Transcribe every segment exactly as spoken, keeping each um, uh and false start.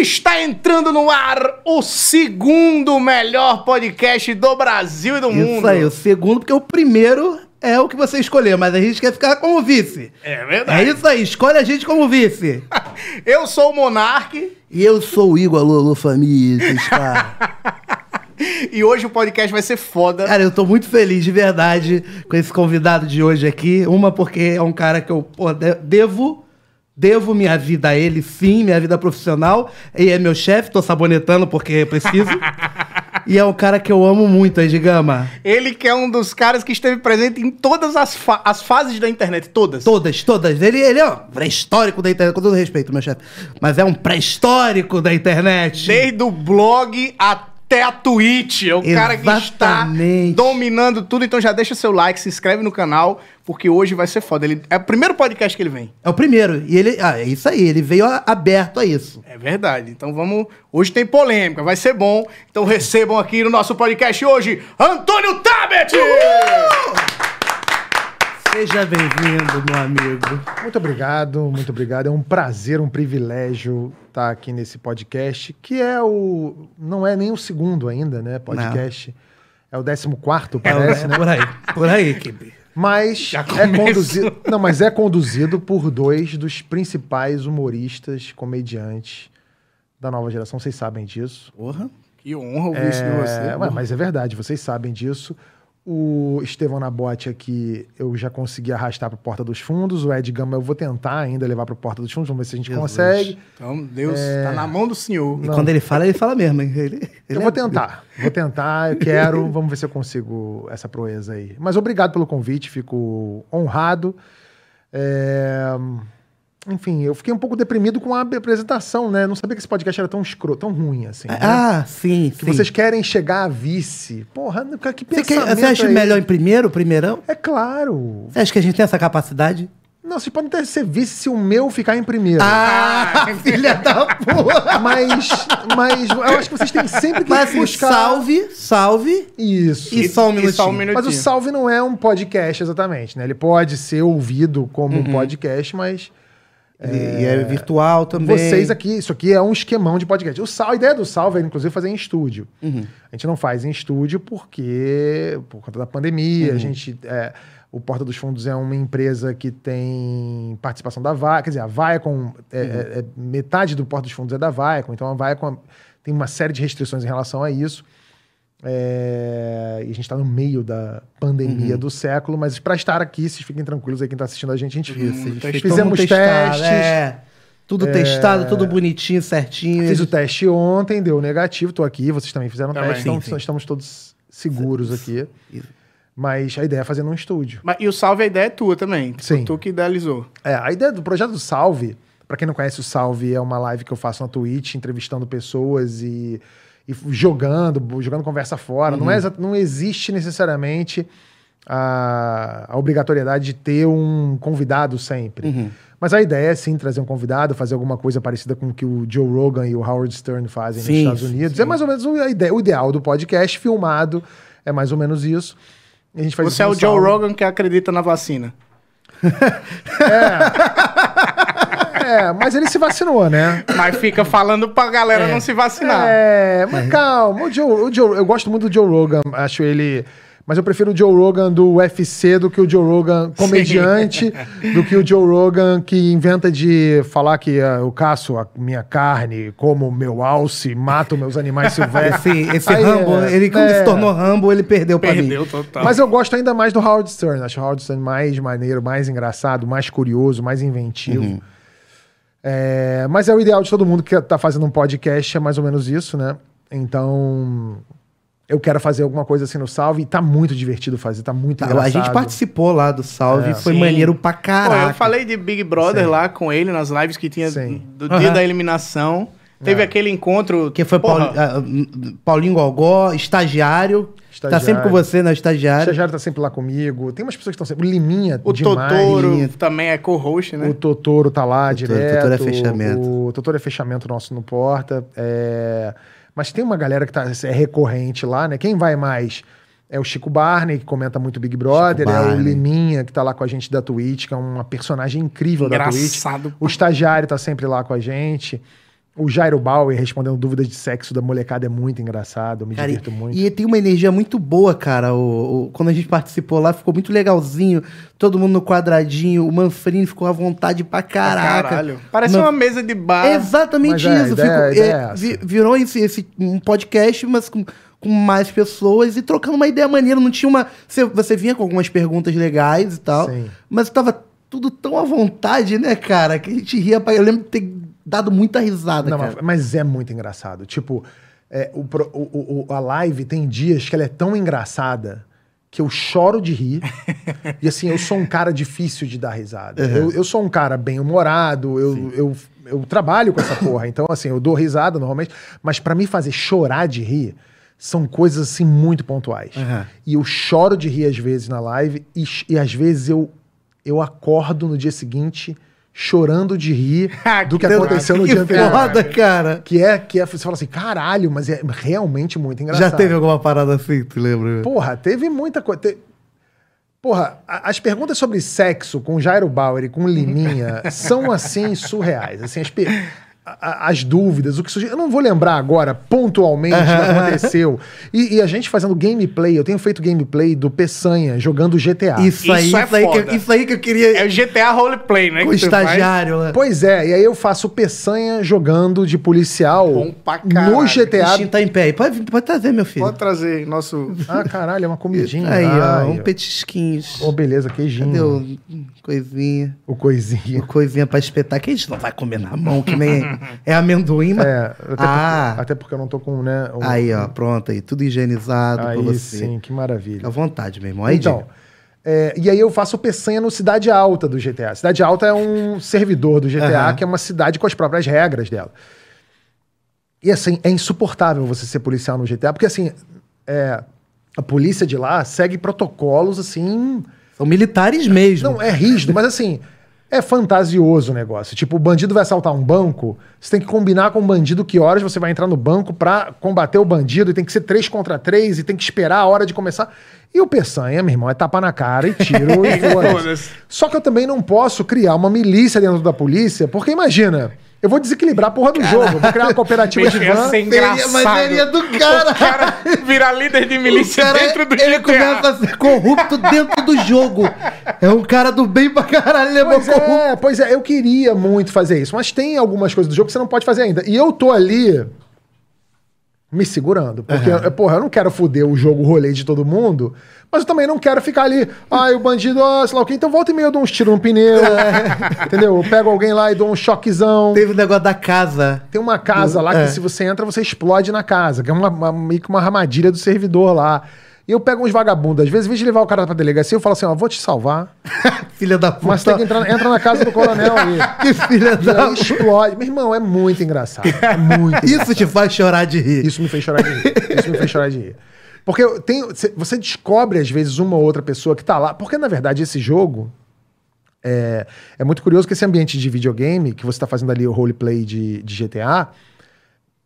Está entrando no ar o segundo melhor podcast do Brasil e do mundo. Isso aí, o segundo, porque o primeiro é o que você escolher, mas a gente quer ficar como vice. É verdade. É isso aí, escolhe a gente como vice. Eu sou o Monark. E eu sou o Igor Lolo Família. E hoje o podcast vai ser foda. Cara, eu tô muito feliz, de verdade, com esse convidado de hoje aqui. Uma, porque é um cara que eu pô, devo... Devo minha vida a ele, sim, minha vida profissional. Ele é meu chefe, tô sabonetando porque preciso. E é um cara que eu amo muito, hein, Gigama? Ele que é um dos caras que esteve presente em todas as, fa as fases da internet, todas. Todas, todas. Ele, ele é um pré-histórico da internet, com todo respeito, meu chefe. Mas é um pré-histórico da internet. Desde o blog até... Até a Twitch, é o Exatamente. cara que está dominando tudo. Então já deixa seu like, se inscreve no canal, porque hoje vai ser foda. Ele, é o primeiro podcast que ele vem. É o primeiro. E ele, ah, é isso aí, ele veio a, aberto a isso. É verdade. Então vamos... Hoje tem polêmica, vai ser bom. Então recebam aqui no nosso podcast hoje, Antônio Tabet! Uhul! Seja bem-vindo, meu amigo. Muito obrigado, muito obrigado. É um prazer, um privilégio... aqui nesse podcast, que é o... Não é nem o segundo ainda, né? Podcast. Não. É o décimo quarto, parece, é, né? Por aí, por aí, Kibe. Mas é conduzido... Não, mas é conduzido por dois dos principais humoristas, comediantes da nova geração. Vocês sabem disso. Porra, que honra ouvir é... isso de você. Ué, mas é verdade, vocês sabem disso. O Estevam Nabote aqui, eu já consegui arrastar para Porta dos Fundos. O Ed Gama, eu vou tentar ainda levar para Porta dos Fundos. Vamos ver se a gente Jesus. consegue. Então, Deus, é... tá na mão do senhor. E Não. quando ele fala, ele fala mesmo, hein? Ele, ele eu é... vou tentar. Vou tentar, eu quero. Vamos ver se eu consigo essa proeza aí. Mas obrigado pelo convite, fico honrado. É... Enfim, eu fiquei um pouco deprimido com a apresentação, né? Não sabia que esse podcast era tão escroto, tão ruim, assim. Né? Ah, sim, que sim. vocês querem chegar a vice. Porra, que pensamento. Você, quer, você acha aí? melhor em primeiro, primeirão? É claro. Você acha que a gente tem essa capacidade? Não, vocês podem ter ser vice se o meu ficar em primeiro. Ah, filha da porra! Mas, mas eu acho que vocês têm sempre que mas, buscar... Salve, salve. Isso. E, e, só um e só um minutinho. Mas o salve não é um podcast, exatamente, né? Ele pode ser ouvido como uhum. um podcast, mas... É... E é virtual também. Vocês aqui, isso aqui é um esquemão de podcast. O sal, a ideia do salve é, inclusive, fazer em estúdio. Uhum. A gente não faz em estúdio porque, por conta da pandemia, uhum. a gente... É, o Porta dos Fundos é uma empresa que tem participação da Viacom. Quer dizer, a Viacom, é, uhum. é, é, metade do Porta dos Fundos é da Viacom. Então a Viacom tem uma série de restrições em relação a isso. É, e a gente está no meio da pandemia uhum. do século, mas para estar aqui, vocês fiquem tranquilos aí, quem está assistindo a gente, a gente hum, fez, fizemos testar, testes. É. Tudo é, testado, tudo bonitinho, certinho. Fiz o teste ontem, deu negativo, estou aqui, vocês também fizeram o teste, sim, então sim. estamos todos seguros aqui. Isso. Mas a ideia é fazer num estúdio. Mas, e o Salve, a ideia é tua também, sim. tu que idealizou. É, a ideia do projeto do Salve, para quem não conhece o Salve, é uma live que eu faço na Twitch, entrevistando pessoas e... E jogando, jogando conversa fora. Uhum. Não, é, não existe necessariamente a, a obrigatoriedade de ter um convidado sempre. Uhum. Mas a ideia é, sim, trazer um convidado, fazer alguma coisa parecida com o que o Joe Rogan e o Howard Stern fazem sim, nos Estados Unidos. Sim. É mais ou menos a ideia, o ideal do podcast filmado. É mais ou menos isso. A gente faz Você é o Joe Rogan que acredita na vacina. É... É, mas ele se vacinou, né? Mas fica falando pra galera é. não se vacinar. É, mas calma. O Joe, o Joe, eu gosto muito do Joe Rogan, acho ele... Mas eu prefiro o Joe Rogan do U F C do que o Joe Rogan comediante, Sim. do que o Joe Rogan que inventa de falar que uh, eu caço a minha carne, como meu alce, mato meus animais silvestres. Esse, esse Aí, Rambo, é, ele quando é, se tornou Rambo, ele perdeu pra perdeu mim. Total. Mas eu gosto ainda mais do Howard Stern. Acho o Howard Stern mais maneiro, mais engraçado, mais curioso, mais inventivo. Uhum. É, mas é o ideal de todo mundo que está fazendo um podcast, é mais ou menos isso, né? Então, eu quero fazer alguma coisa assim no Salve, e tá muito divertido fazer, tá muito engraçado. A gente participou lá do Salve, é. foi Sim. maneiro pra caraca. Pô, eu falei de Big Brother Sim. lá com ele, nas lives que tinha Sim. do uhum. dia da eliminação. Teve é. aquele encontro... Que foi Paulo, uh, Paulinho Gogó, estagiário... Estagiário. Tá sempre com você, né? Estagiário. O estagiário tá sempre lá comigo. Tem umas pessoas que estão sempre... O Liminha, O demais. Totoro Liminha. também é co-host, né? O Totoro tá lá o direto. O Totoro é fechamento. O Totoro é fechamento nosso no Porta. É... Mas tem uma galera que tá, é recorrente lá, né? Quem vai mais é o Chico Barney, que comenta muito Big Brother. Chico é Barney. O Liminha, que tá lá com a gente da Twitch, que é uma personagem incrível Engraçado, da Twitch. Pô. O estagiário tá sempre lá com a gente. O Jairo Bauer respondendo dúvidas de sexo da molecada é muito engraçado, eu me cara, divirto muito. E tem uma energia muito boa, cara. O, o, quando a gente participou lá, ficou muito legalzinho. Todo mundo no quadradinho. O Manfrini ficou à vontade pra caraca. Caralho. Parece Man... uma mesa de bar. É exatamente mas isso. Ideia, Fico, é, vi, virou esse, esse, um podcast, mas com, com mais pessoas e trocando uma ideia maneira. Não tinha uma... Você, você vinha com algumas perguntas legais e tal, sim, mas tava tudo tão à vontade, né, cara? Que a gente ria pra... Eu lembro de ter... dado muita risada, não, cara. Mas é muito engraçado. Tipo, é, o, o, o, a live tem dias que ela é tão engraçada que eu choro de rir. E assim, eu sou um cara difícil de dar risada. Uhum. Eu, eu sou um cara bem-humorado, eu, eu, eu trabalho com essa porra. Então, assim, eu dou risada normalmente. Mas pra me fazer chorar de rir, são coisas, assim, muito pontuais. Uhum. E eu choro de rir às vezes na live. E, e às vezes eu, eu acordo no dia seguinte... chorando de rir do que aconteceu no dia anterior. Que foda, cara. Que é, que é, você fala assim, caralho, mas é realmente muito engraçado. Já teve alguma parada assim, tu lembra? Porra, teve muita coisa. Te... Porra, a, as perguntas sobre sexo com Jairo Bauer e com Liminha são, assim, surreais. Assim, as, per... a, as dúvidas, o que surgiu... Eu não vou lembrar agora, pontualmente, o que aconteceu. E, e a gente fazendo gameplay, eu tenho feito gameplay do Peçanha, jogando G T A. Isso aí, isso, é isso, aí que, isso aí que eu queria... É o G T A roleplay, né? O estagiário, né? Pois é, e aí eu faço Peçanha jogando de policial. Bom pra caralho. No G T A. Peixinho tá em pé aí. Pode, pode trazer, meu filho. Pode trazer, nosso... Ah, caralho, é uma comidinha. Aí, ó, um petisquinho. Ô, oh, beleza, queijinho. Cadê o coisinha? O coisinha. O coisinha pra espetar, que a gente não vai comer na mão, que nem... É amendoim, mas... É, até, ah. porque, até porque eu não tô com, né... Um... Aí, ó, pronto aí. Tudo higienizado aí, pra você. Sim, que maravilha. À vontade, meu irmão. Aí, então, é, e aí eu faço Peçanha no Cidade Alta do G T A. Cidade Alta é um servidor do G T A, uhum, que é uma cidade com as próprias regras dela. E, assim, é insuportável você ser policial no G T A, porque, assim, é, a polícia de lá segue protocolos, assim... São militares mesmo. Não, é rígido, mas, assim... É fantasioso o negócio. Tipo, o bandido vai assaltar um banco, você tem que combinar com o bandido que horas você vai entrar no banco pra combater o bandido, e tem que ser três contra três, e tem que esperar a hora de começar. E o Peçanha, meu irmão, é tapa na cara e tiro e foda-se. Só que eu também não posso criar uma milícia dentro da polícia, porque imagina... Eu vou desequilibrar a porra do Caramba. jogo. Vou criar uma cooperativa de van. Seria, mas seria do cara. O cara virar líder de milícia cara, dentro do ele G T A. Ele começa a ser corrupto dentro do jogo. É um cara do bem pra caralho. Ele pois é, corrupto. Pois é. Eu queria muito fazer isso. Mas tem algumas coisas do jogo que você não pode fazer ainda. E eu tô ali... me segurando. Porque, uhum, porra, eu não quero foder o jogo, o rolê de todo mundo, mas eu também não quero ficar ali, ai, o bandido, ah, sei lá o quê, então volta e meia eu dou uns tiros no pneu, é, entendeu? Eu pego alguém lá e dou um choquezão. Teve o negócio da casa. Tem uma casa do... lá que é. se você entra, você explode na casa, que é uma, uma, meio que uma armadilha do servidor lá. E eu pego uns vagabundos, às vezes, em vez de levar o cara pra delegacia, eu falo assim, ó, vou te salvar. Filha da puta. Mas tem que entrar, entra na casa do coronel aí. Que filha da puta. Explode. Meu irmão, é muito engraçado. É muito engraçado. Isso te faz chorar de rir. Isso me fez chorar de rir. Isso me fez chorar de rir. Porque tem, você descobre, às vezes, uma ou outra pessoa que tá lá. Porque, na verdade, esse jogo... É, é muito curioso que esse ambiente de videogame, que você tá fazendo ali o roleplay de, de G T A...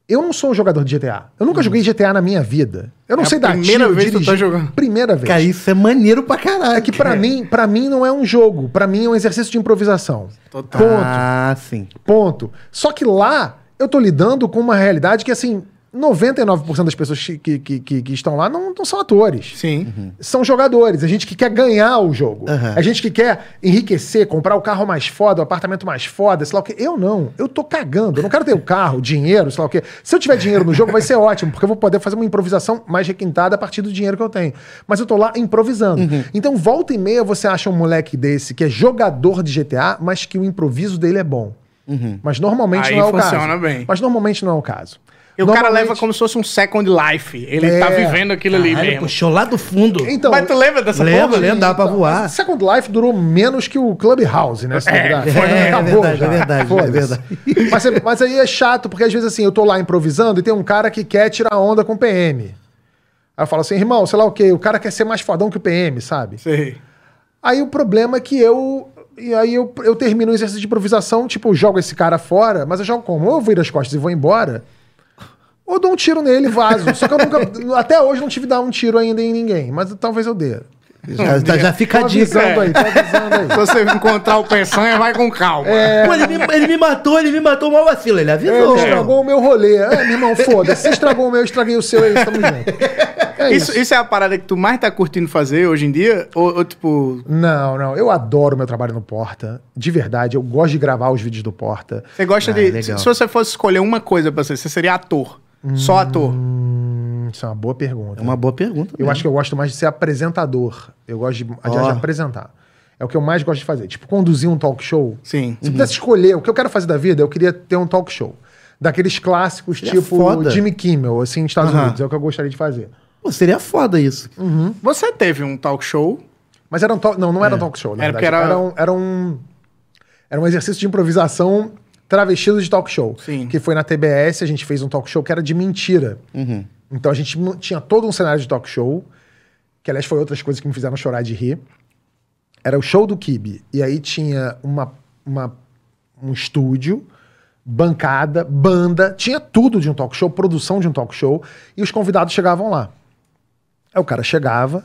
Eu não sou um jogador de G T A. Eu nunca hum. joguei G T A na minha vida. Eu não é sei dar tiro, primeira vez que tu tá jogando. Primeira vez. Cara, isso é maneiro pra caralho. É que pra, é. Mim, pra mim não é um jogo. Pra mim é um exercício de improvisação. Total. Ponto. Ah, sim. Ponto. Só que lá, eu tô lidando com uma realidade que, assim, noventa e nove por cento das pessoas que, que, que, que estão lá não, não são atores. Sim. Uhum. São jogadores. A gente que quer ganhar o jogo. Uhum. A gente que quer enriquecer, comprar o carro mais foda, o apartamento mais foda, sei lá o quê. Eu não. Eu tô cagando. Eu não quero ter o carro, dinheiro, sei lá o quê. Se eu tiver dinheiro no jogo, vai ser ótimo, porque eu vou poder fazer uma improvisação mais requintada a partir do dinheiro que eu tenho. Mas eu tô lá improvisando. Uhum. Então, volta e meia, você acha um moleque desse que é jogador de G T A, mas que o improviso dele é bom. Uhum. Mas normalmente Aí não é o caso. Aí funciona bem. Mas normalmente não é o caso. E o cara leva como se fosse um Second Life. Ele é, tá vivendo aquilo caralho, ali mesmo. Puxou lá do fundo. Então, mas tu lembra dessa lembra, porra? Lembra, dava pra voar. Second Life durou menos que o Clubhouse, né? É, é, é, acabou, é verdade, já. é verdade. É verdade. Mas, mas aí é chato, porque às vezes assim, eu tô lá improvisando e tem um cara que quer tirar onda com o P M. Aí eu falo assim, irmão, sei lá o quê, o cara quer ser mais fodão que o P M, sabe? Sim. Aí o problema é que eu... E aí eu, eu termino o exercício de improvisação, tipo, eu jogo esse cara fora, mas eu jogo como? Ou eu viro as costas e vou embora... Ou dou um tiro nele e vazo. Só que eu nunca... até hoje não tive que dar um tiro ainda em ninguém. Mas talvez eu dê. Já, tá, já fica a dica. É. Aí, tá avisando aí. Se você encontrar o Peçanha, vai com calma. É. Pô, ele me, ele me matou, ele me matou mal vacilo, ele avisou. É, ele estragou é. o meu rolê. É, meu irmão, foda-se. Você estragou o meu, eu estraguei o seu, aí estamos juntos. É isso, isso. isso é a parada que tu mais tá curtindo fazer hoje em dia? Ou, ou tipo... Não, não. Eu adoro meu trabalho no Porta. De verdade, eu gosto de gravar os vídeos do Porta. Você gosta ah, de... Legal. Se você fosse escolher uma coisa pra você, você seria ator. Hum... Só ator. Isso é uma boa pergunta. É uma boa pergunta. Eu mesmo. acho que eu gosto mais de ser apresentador. Eu gosto de, oh. de apresentar. É o que eu mais gosto de fazer. Tipo, conduzir um talk show. Sim. Se uhum. pudesse escolher o que eu quero fazer da vida, eu queria ter um talk show. Daqueles clássicos, seria tipo foda. Jimmy Kimmel, assim, nos Estados uhum. Unidos. É o que eu gostaria de fazer. Pô, seria foda isso. Uhum. Você teve um talk show. Mas era um talk... Não, não era é. um talk show, na era verdade. Era... Era, um, era, um, era um exercício de improvisação travestido de talk show. Sim. Que foi na T B S, a gente fez um talk show que era de mentira. Uhum. Então a gente tinha todo um cenário de talk show, que aliás foi outras coisas que me fizeram chorar de rir. Era o show do Kibe. E aí tinha uma, uma, um estúdio, bancada, banda, tinha tudo de um talk show, produção de um talk show, e os convidados chegavam lá. Aí o cara chegava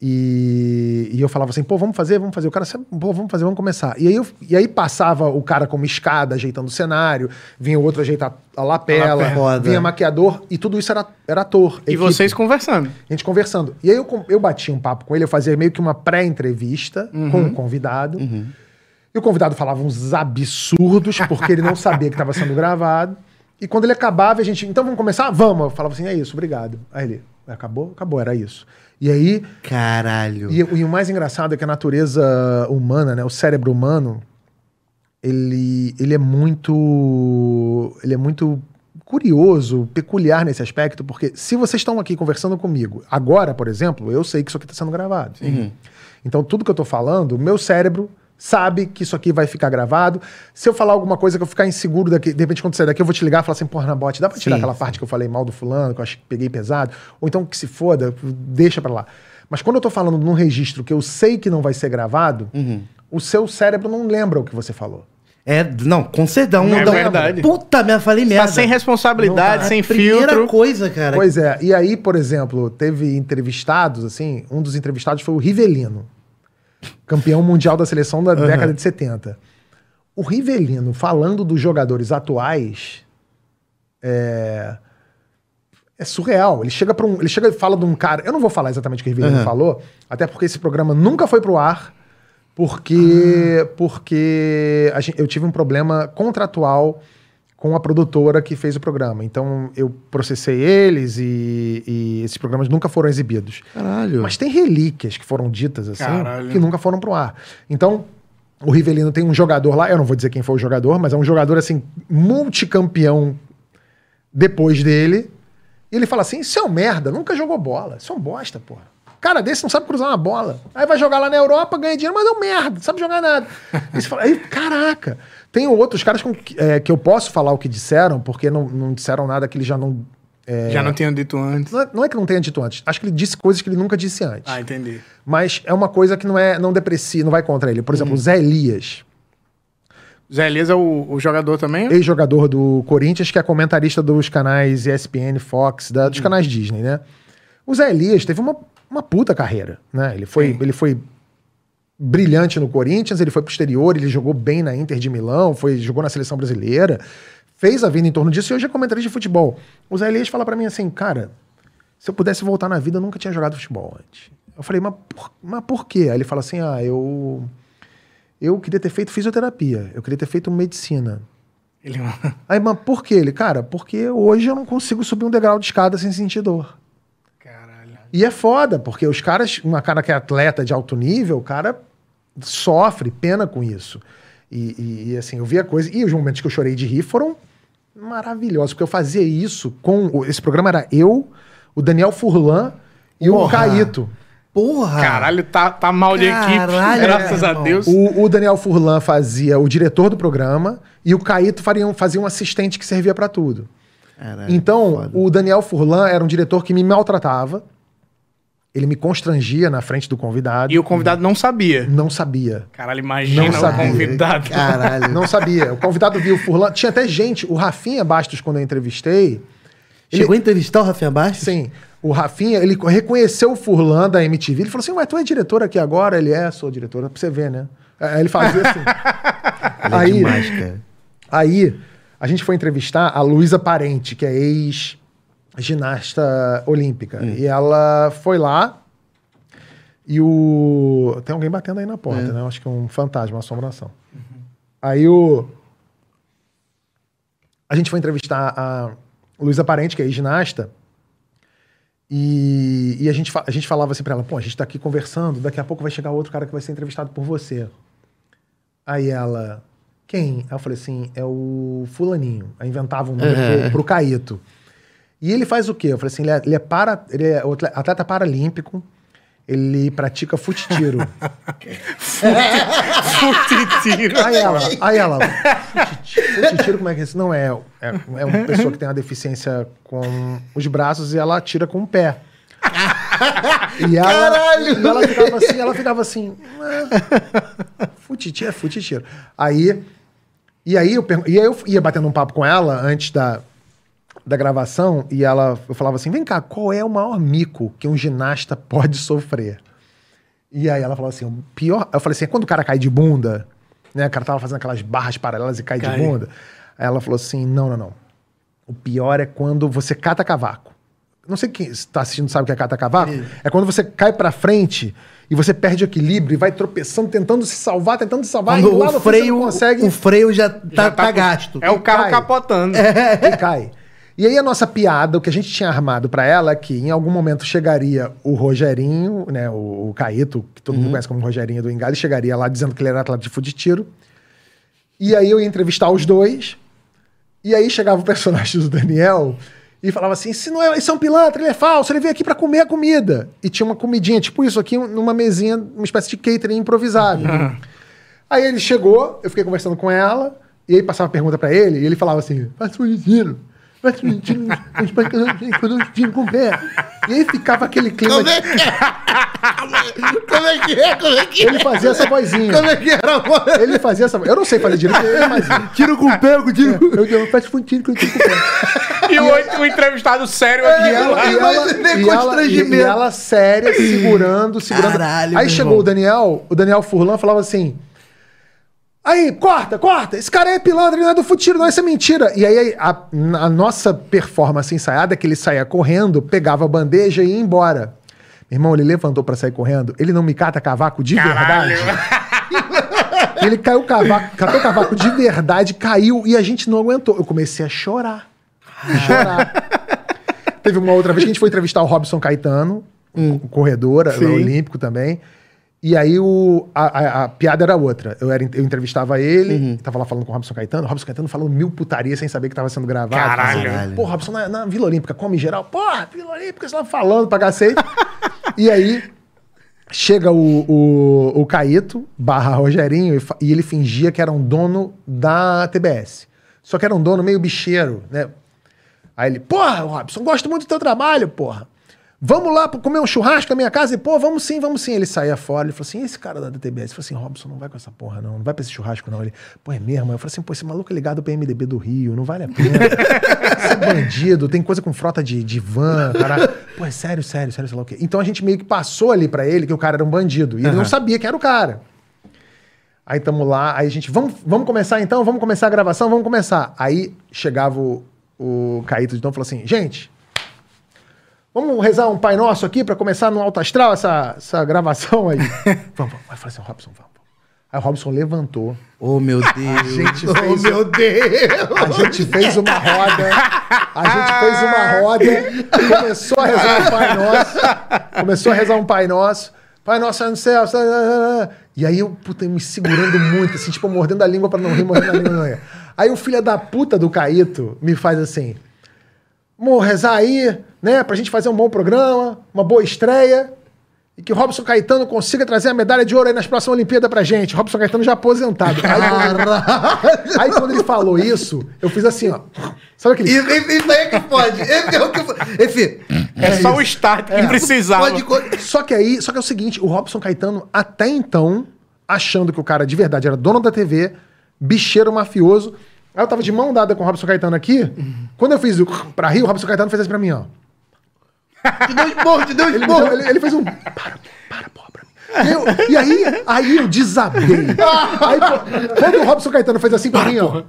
e, e eu falava assim, pô, vamos fazer, vamos fazer. O cara, pô, vamos fazer, vamos começar. E aí, eu, e aí passava o cara com uma escada, ajeitando o cenário, vinha o outro ajeitar a lapela, a lapela. vinha maquiador, e tudo isso era, era ator. E equipe. Vocês conversando. A gente conversando. E aí eu, eu batia um papo com ele, eu fazia meio que uma pré-entrevista uhum. com o convidado. Uhum. E o convidado falava uns absurdos, porque ele não sabia que estava sendo gravado. E quando ele acabava, a gente... Então vamos começar? Vamos! Eu falava assim, é isso, obrigado. Aí ele... Acabou? Acabou, era isso. E aí... Caralho! E, e o mais engraçado é que a natureza humana, né? O cérebro humano, ele, ele é muito... Ele é muito curioso, peculiar nesse aspecto, porque se vocês estão aqui conversando comigo, agora, por exemplo, eu sei que isso aqui está sendo gravado. Uhum. Então, tudo que eu tô falando, o meu cérebro... sabe que isso aqui vai ficar gravado. Se eu falar alguma coisa que eu ficar inseguro daqui, de repente quando sair daqui eu vou te ligar e falar assim, porra, Nabote, dá pra tirar sim, aquela sim. parte que eu falei mal do fulano, que eu acho que peguei pesado? Ou então que se foda, deixa pra lá. Mas quando eu tô falando num registro que eu sei que não vai ser gravado, uhum. o seu cérebro não lembra o que você falou. É, não, com cedão. Não, é dá verdade. Uma... Puta, me falei merda. Tá sem responsabilidade, sem filtro. Primeira coisa, cara. Pois é, e aí, por exemplo, teve entrevistados, assim, um dos entrevistados foi o Rivelino. Campeão mundial da seleção da uhum. década de setenta. O Rivelino, falando dos jogadores atuais, é, é surreal. Ele chega para um, ele chega e fala de um cara... Eu não vou falar exatamente o que o Rivelino uhum. falou, até porque esse programa nunca foi pro ar, porque, uhum. porque a gente, eu tive um problema contratual com a produtora que fez o programa. Então, eu processei eles e, e esses programas nunca foram exibidos. Caralho. Mas tem relíquias que foram ditas assim, caralho. Que nunca foram pro ar. Então, o Rivelino tem um jogador lá, eu não vou dizer quem foi o jogador, mas é um jogador, assim, multicampeão depois dele. E ele fala assim, isso é um merda, nunca jogou bola, isso é um bosta, porra. Cara desse não sabe cruzar uma bola. Aí vai jogar lá na Europa, ganha dinheiro, mas é um merda, não sabe jogar nada. Aí você fala, aí, caraca... Tem outros caras com, é, que eu posso falar o que disseram, porque não, não disseram nada que ele já não... É, já não tinha dito antes. Não é, não é que não tenha dito antes. Acho que ele disse coisas que ele nunca disse antes. Ah, entendi. Mas é uma coisa que não, é, não deprecia, não vai contra ele. Por exemplo, o uhum. Zé Elias. Zé Elias é o, o jogador também? Ex-jogador do Corinthians, que é comentarista dos canais E S P N, Fox, da, dos uhum. canais Disney, né? O Zé Elias teve uma, uma puta carreira, né? Ele foi... Ele foi brilhante no Corinthians, ele foi pro exterior, ele jogou bem na Inter de Milão, foi, jogou na seleção brasileira, fez a vida em torno disso e hoje é comentarista de futebol. O Zé Elias fala pra mim assim, cara, se eu pudesse voltar na vida, eu nunca tinha jogado futebol antes. Eu falei, mas por, mas por quê? Aí ele fala assim, ah, eu eu queria ter feito fisioterapia, eu queria ter feito medicina. Ele... Aí, mas por quê? Ele, cara, porque hoje eu não consigo subir um degrau de escada sem sentir dor. Caralho. E é foda, porque os caras, uma cara que é atleta de alto nível, o cara sofre, pena com isso. E, e, e assim, eu vi a coisa... E os momentos que eu chorei de rir foram maravilhosos, porque eu fazia isso com... Esse programa era eu, o Daniel Furlan e porra. o Caíto. Porra! Caralho, tá, tá mal de equipe, graças é, a Deus. O, o Daniel Furlan fazia o diretor do programa e o Caíto faria, fazia um assistente que servia pra tudo. Caralho, então, foda. O Daniel Furlan era um diretor que me maltratava. Ele me constrangia na frente do convidado. E o convidado não sabia? Não sabia. Caralho, imagina não sabia. o convidado. Caralho. Não sabia. O convidado viu o Furlan. Tinha até gente. O Rafinha Bastos, quando eu entrevistei... Chegou ele... a entrevistar o Rafinha Bastos? Sim. O Rafinha, ele reconheceu o Furlan da M T V. Ele falou assim, ué, tu é diretor aqui agora? Ele é, sou diretora, pra você ver, né? Aí ele fazia assim. Aí, é demais, cara. Aí, a gente foi entrevistar a Luísa Parente, que é ex-ginasta olímpica. Hum. E ela foi lá e o... Tem alguém batendo aí na porta, é. né? Acho que é um fantasma, uma assombração. Uhum. Aí o... A gente foi entrevistar a Luísa Parente, que é ex-ginasta. E, e a, gente, a gente falava assim pra ela, pô, a gente tá aqui conversando, daqui a pouco vai chegar outro cara que vai ser entrevistado por você. Aí ela, quem? Aí eu falei assim, é o fulaninho. Aí inventava um nome uhum. pro, pro Caíto. E ele faz o quê? Eu falei assim, ele é, ele é, para, ele é atleta paralímpico, ele pratica fute-tiro. Fute-tiro. Aí ela, aí ela, fute-tiro, como é que é isso? Não, é, é, é uma pessoa que tem uma deficiência com os braços e ela atira com o pé. E ela, caralho! E ela ficava assim, ela ficava assim, ah, fute-tiro, fute-tiro. Aí, e aí eu, e aí eu ia batendo um papo com ela antes da... da gravação, e ela, eu falava assim, vem cá, qual é o maior mico que um ginasta pode sofrer? E aí ela falava assim, o pior... Eu falei assim, quando o cara cai de bunda, né, o cara tava fazendo aquelas barras paralelas e cai, cai de bunda. Aí ela falou assim, não, não, não. O pior é quando você cata cavaco. Não sei quem está assistindo sabe o que é cata cavaco. É. é quando você cai pra frente e você perde o equilíbrio e vai tropeçando, tentando se salvar, tentando se salvar. Quando e lá o freio não consegue... O freio já tá, já tá, tá gasto. É o carro cai. capotando. É. E cai. E aí a nossa piada, o que a gente tinha armado pra ela é que em algum momento chegaria o Rogerinho, né, o, o Caíto, que todo uhum. mundo conhece como Rogerinho do Engalho, chegaria lá dizendo que ele era atleta de fute-tiro. E aí eu ia entrevistar os dois. E aí chegava o personagem do Daniel e falava assim, se não é, esse é um pilantra, ele é falso, ele veio aqui pra comer a comida. E tinha uma comidinha, tipo isso aqui, numa mesinha, uma espécie de catering improvisado. Uhum. Aí ele chegou, eu fiquei conversando com ela, e aí passava a pergunta pra ele, e ele falava assim, faz fute-tiro. E aí ficava aquele clima. Como é que é? Como é que é? Como é que é? Ele fazia essa vozinha. Como é que era? Ele fazia essa vozinha. Eu não sei falar direito. Tiro com o pé, eu tiro com o pé. Eu faço um tiro com o pé. E o entrevistado sério aqui. E ela séria, segurando, segurando. Caralho, aí chegou o Daniel, o Daniel Furlan falava assim. Aí, corta, corta, esse cara é pilantra, ele não é do fute-tiro, não, isso é mentira. E aí, a, a nossa performance ensaiada é que ele saía correndo, pegava a bandeja e ia embora. Meu irmão, ele levantou pra sair correndo, ele não me cata cavaco de Caralho. verdade. Ele caiu cavaco, catou cavaco de verdade, caiu e a gente não aguentou. Eu comecei a chorar. Chorar. Teve uma outra vez que a gente foi entrevistar o Robson Caetano, hum. corredor, olímpico também. E aí o, a, a, a piada era outra. Eu, era, eu entrevistava ele, uhum. tava lá falando com o Robson Caetano, o Robson Caetano falando mil putaria sem saber que tava sendo gravado. Caralho! Caralho. Pô, Robson, na, na Vila Olímpica, come geral. Porra, Vila Olímpica, você tava falando pra cacete. E aí chega o, o, o Caíto, barra Rogerinho, e, e ele fingia que era um dono da T B S. Só que era um dono meio bicheiro, né? Aí ele, porra, Robson, gosto muito do teu trabalho, porra. Vamos lá comer um churrasco na minha casa? E, pô, vamos sim, vamos sim. Ele saía fora, ele falou assim, esse cara da T B S? Ele falou assim, Robson, não vai com essa porra, não. Não vai pra esse churrasco, não. Ele, pô, é mesmo? Eu falei assim, pô, esse maluco é ligado ao P M D B do Rio, não vale a pena. Esse é bandido, tem coisa com frota de, de van, caralho. Pô, é sério, sério, sério, sei lá o quê. Então a gente meio que passou ali pra ele que o cara era um bandido. E uhum. ele não sabia que era o cara. Aí tamo lá, aí a gente, vamos, vamos começar então? Vamos começar a gravação? Vamos começar. Aí chegava o, o Caíto de Tom e falou assim, gente... Vamos rezar um Pai Nosso aqui pra começar no alto astral essa, essa gravação aí. Vamos, vamos. Aí eu falei assim, Robson, vamos. Aí o Robson levantou. Oh, meu Deus. A gente oh, fez, meu Deus. A gente fez uma roda. A gente fez uma roda. Começou a rezar um Pai Nosso. Começou a rezar um Pai Nosso. Pai Nosso é no céu. E aí eu, puta, me segurando muito, assim, tipo, mordendo a língua pra não rir, mordendo a língua não rir. Aí o filho da puta do Caíto me faz assim... Vamos rezar aí, né? Pra gente fazer um bom programa, uma boa estreia. E que o Robson Caetano consiga trazer a medalha de ouro aí nas próximas Olimpíadas pra gente. Robson Caetano já aposentado. Aí, aí quando ele falou isso, eu fiz assim, ó. Sabe aquele... Isso, isso aí é que pode. Esse é o que pode. Esse... É, é só isso. O start que é. precisava. Pode... Só que aí, só que é o seguinte, o Robson Caetano até então, achando que o cara de verdade era dono da T V, bicheiro mafioso... Aí eu tava de mão dada com o Robson Caetano aqui. Uhum. Quando eu fiz o... pra rir, o Robson Caetano fez isso pra mim, ó. Te deu esporro, te deu esporro. Ele, ele, ele fez um... Para, para, porra, pra mim. Eu, e aí, aí eu desabei. Aí, quando o Robson Caetano fez assim pra mim, ó...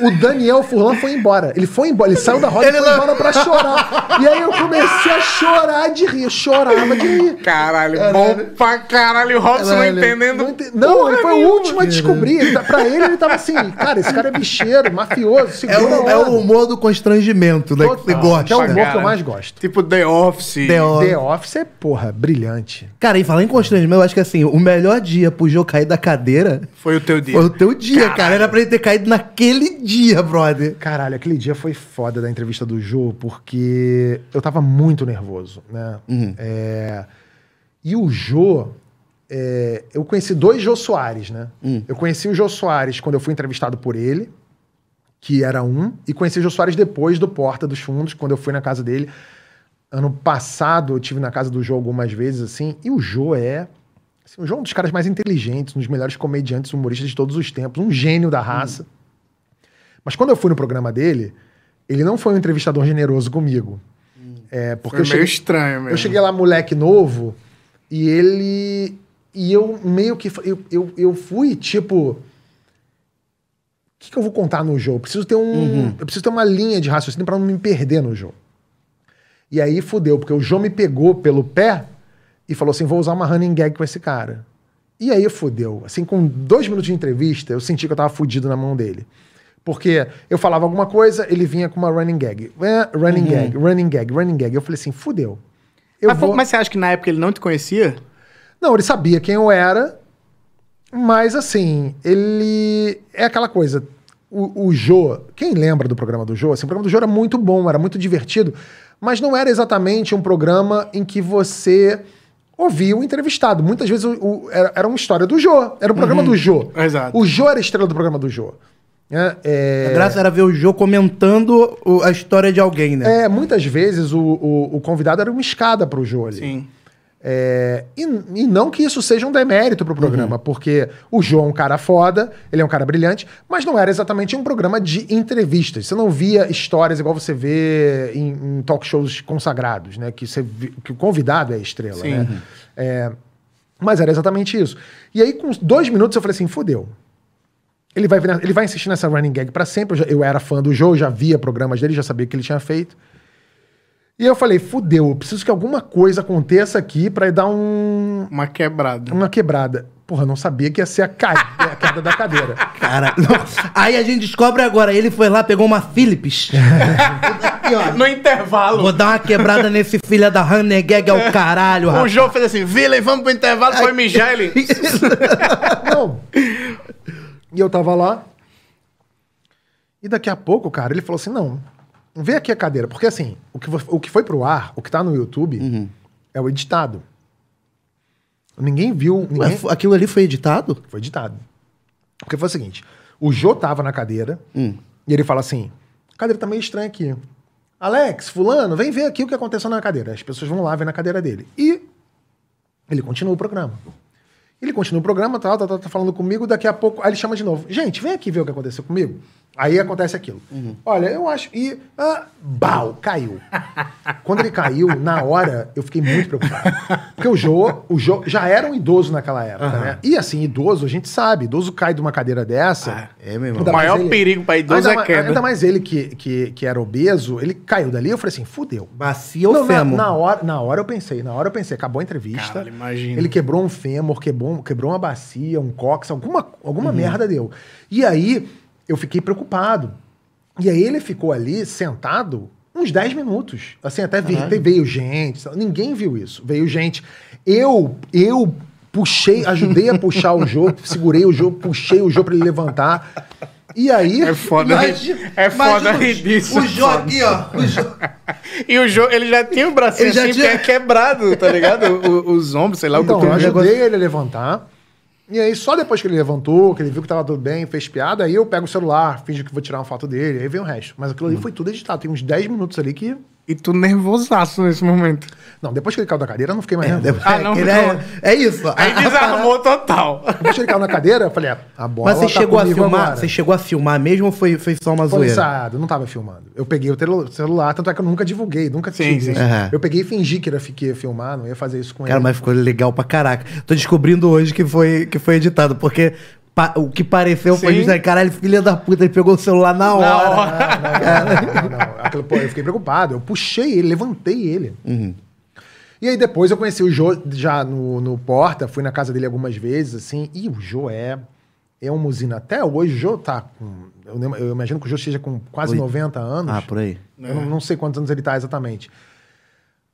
O Daniel Furlan foi embora. Ele foi embora, ele saiu da roda e foi não... embora pra chorar. E aí eu comecei a chorar de rir. Eu chorava de rir. Caralho, caralho. Bom pra caralho. O Robson caralho. não entendendo. Não, ente... não ele foi o último a descobrir. Ele, pra ele, ele tava assim, cara, esse cara é bicheiro, mafioso. É o, é o humor do constrangimento, né? Total, que você gosta. É o humor cara. que eu mais gosto. Tipo The Office. The, The Office é, porra, brilhante. Cara, e falar em constrangimento, eu acho que assim, o melhor dia pro Jô cair da cadeira... Foi o teu dia. Foi o teu dia, caralho. cara. Era pra ele ter caído naquele dia, brother. Caralho, aquele dia foi foda da entrevista do Jô, porque eu tava muito nervoso, né? Uhum. É... E o Jô... É... Eu conheci dois Jô Soares, né? Uhum. Eu conheci o Jô Soares quando eu fui entrevistado por ele, que era um, e conheci o Jô Soares depois do Porta dos Fundos, quando eu fui na casa dele. Ano passado eu tive na casa do Jô algumas vezes, assim, e o Jô é... Assim, o Jô é um dos caras mais inteligentes, um dos melhores comediantes humoristas de todos os tempos, um gênio da raça. Uhum. Mas quando eu fui no programa dele, ele não foi um entrevistador generoso comigo. Hum, é, porque foi eu cheguei, meio estranho mesmo. Eu cheguei lá, moleque novo, e ele... E eu meio que... Eu, eu, eu fui, tipo... O que, que eu vou contar no jogo? Eu preciso ter um, uhum. eu preciso ter uma linha de raciocínio pra não me perder no jogo. E aí fudeu, porque o Jô me pegou pelo pé e falou assim, vou usar uma running gag com esse cara. E aí fudeu. Assim, com dois minutos de entrevista, eu senti que eu tava fudido na mão dele. Porque eu falava alguma coisa, ele vinha com uma running gag. É, running uhum. gag, running gag, running gag. Eu falei assim, fudeu. Eu mas, vou... mas você acha que na época ele não te conhecia? Não, ele sabia quem eu era, mas assim, ele... É aquela coisa, o, o Jô... Quem lembra do programa do Jô? Assim, o programa do Jô era muito bom, era muito divertido, mas não era exatamente um programa em que você... ouvia o entrevistado. Muitas vezes o, o, era, era uma história do Jô, era o programa uhum. do Jô. Exato. O Jô era a estrela do programa do Jô. É, é... A graça era ver o Jô comentando o, a história de alguém, né? É, muitas vezes o, o, o convidado era uma escada pro Jô ali. Sim. É, e, e não que isso seja um demérito pro programa, uhum. porque o Jô é um cara foda, ele é um cara brilhante, mas não era exatamente um programa de entrevistas. Você não via histórias igual você vê em, em talk shows consagrados, né? Que, você, que o convidado é a estrela, Sim. né? Uhum. É, mas era exatamente isso. E aí, com dois minutos, eu falei assim, fudeu. Ele vai, ele vai insistir nessa running gag pra sempre. Eu, já, eu era fã do Jô, já via programas dele, já sabia o que ele tinha feito. E eu falei, fudeu, eu preciso que alguma coisa aconteça aqui pra dar um... Uma quebrada. Uma quebrada. Porra, eu não sabia que ia ser a, ca... a queda da cadeira. Cara, não. Aí a gente descobre agora. Ele foi lá, pegou uma Philips. Aqui, ó. No intervalo. Vou dar uma quebrada nesse filha da running gag ao caralho, rapaz. O Jô fez assim, Vila, vamos pro intervalo, foi mijar ele. Não... E eu tava lá, e daqui a pouco, cara, ele falou assim, não, vem aqui a cadeira. Porque assim, o que, o que foi pro ar, o que tá no YouTube, uhum. é o editado. Ninguém viu... Ninguém... Aquilo ali foi editado? Foi editado. Porque foi o seguinte, o Jô tava na cadeira, uhum. e ele fala assim, a cadeira tá meio estranha aqui. Alex, fulano, vem ver aqui o que aconteceu na cadeira. As pessoas vão lá ver na cadeira dele. E ele continua o programa. Ele continua o programa, tá, tá, tá, tá falando comigo, daqui a pouco... Aí ele chama de novo. Gente, vem aqui ver o que aconteceu comigo. Aí acontece aquilo. Uhum. Olha, eu acho... E... Ah, bau! Caiu. Quando ele caiu, na hora, eu fiquei muito preocupado. Porque o Jô, o Jô já era um idoso naquela época, uhum. né? E assim, idoso, a gente sabe. Idoso cai de uma cadeira dessa... Ah, é, meu irmão. O maior ele, perigo pra idoso é queda. Ainda mais ele que, que, que era obeso, ele caiu dali, eu falei assim, fudeu. Bacia ou fêmur? Na, na, hora, na hora eu pensei, na hora eu pensei. Acabou a entrevista. Cara, imagina. Ele quebrou um fêmur, quebrou... Quebrou uma bacia, um cóccix, alguma, alguma uhum. merda deu. E aí, eu fiquei preocupado. E aí ele ficou ali, sentado, uns dez minutos. Assim, até, vi, até veio gente. Ninguém viu isso. Veio gente. Eu, eu puxei, ajudei a puxar o Jô, segurei o Jô, puxei o Jô pra ele levantar. E aí... É foda, imagina, é foda disso. O Jô aqui, ó. O Jô. E o Jô, ele já tinha o bracinho assim, tinha... quebrado, tá ligado? O, o, os ombros, sei lá. Então, o eu ajudei negócio... ele a levantar. E aí, só depois que ele levantou, que ele viu que tava tudo bem, fez piada, aí eu pego o celular, finge que vou tirar uma foto dele, aí vem o resto. Mas aquilo ali hum. foi tudo editado. Tem uns dez minutos ali que... E tu nervosaço nesse momento. Não, depois que ele caiu da cadeira, eu não fiquei mais é, nervoso. Ah, não, ele é, é isso. Aí desarmou total. Depois que ele caiu na cadeira, eu falei, a bola Mas você tá chegou a filmar? Agora. Você chegou a filmar mesmo ou foi, foi só uma foi zoeira? Pensado, não tava filmando. Eu peguei o celular, tanto é que eu nunca divulguei, nunca fiz isso. Uhum. Eu peguei e fingi que, era, que ia filmar, não ia fazer isso com Cara, ele. Cara, mas ficou legal pra caraca. Tô descobrindo hoje que foi, que foi editado, porque... O que pareceu Sim. foi justamente, caralho, filha da puta, ele pegou o celular na hora. Na hora. Não, não, não, não, não. Aquilo, pô, eu fiquei preocupado, eu puxei ele, levantei ele. Uhum. E aí depois eu conheci o Jô já no, no Porta, fui na casa dele algumas vezes, assim, e o Jô é, é uma usina. Até hoje o Jô tá com... Eu, eu imagino que o Jô esteja com quase Oi. noventa anos. Ah, por aí. Eu é. não, não sei quantos anos ele tá exatamente.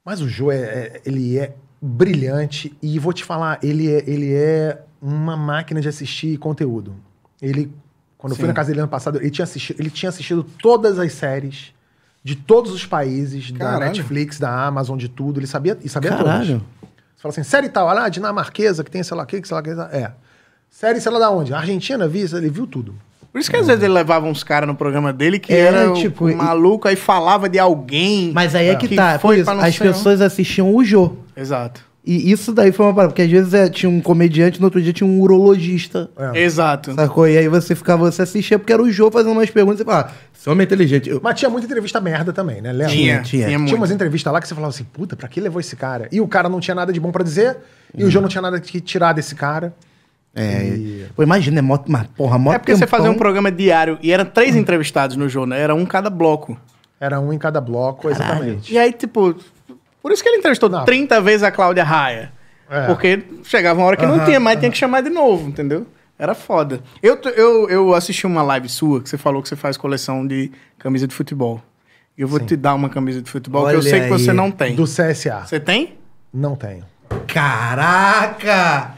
Mas o Jô, é, é, ele é brilhante e vou te falar, ele é... Ele é uma máquina de assistir conteúdo. Ele, quando Sim. eu fui na casa dele ano passado, ele tinha assistido, ele tinha assistido todas as séries de todos os países, Caralho. da Netflix, da Amazon, de tudo. Ele sabia, e sabia Caralho. todos. Você fala assim, série tal, olha lá, dinamarquesa, que tem sei lá o que, que sei lá o que. É. Série sei lá da onde? Argentina, viu? Ele viu tudo. Por isso que às vezes ele levava uns caras no programa dele que era, era tipo um maluco, aí falava de alguém. Mas aí é que, que tá, foi isso, as pessoas onde. assistiam o Jô. Exato. E isso daí foi uma parada, porque às vezes é, tinha um comediante, no outro dia tinha um urologista. É. Exato. Sacou? E aí você ficava, você assistia, porque era o Jô fazendo umas perguntas e falava, ah, esse homem é inteligente. Eu... Mas tinha muita entrevista merda também, né, Léo? Tinha, tinha. Tinha, tinha muito. Umas entrevistas lá que você falava assim, puta, pra que levou esse cara? E o cara não tinha nada de bom pra dizer, hum. e o Jô não tinha nada que tirar desse cara. É, e... pô, imagina, é mó, uma porra, mó É porque tempão. Você fazia um programa diário, e eram três hum. entrevistados no Jô, né? Era um cada bloco. Era um em cada bloco, Caralho. exatamente. E aí, tipo... Por isso que ele entrevistou não. trinta vezes a Cláudia Raia. É. Porque chegava uma hora que uhum, não tinha, mas uhum. tinha que chamar de novo, entendeu? Era foda. Eu, eu, eu assisti uma live sua que você falou que você faz coleção de camisa de futebol. Eu vou Sim. te dar uma camisa de futebol Olha que eu sei aí. que você não tem. Do C S A. Você tem? Não tenho. Caraca!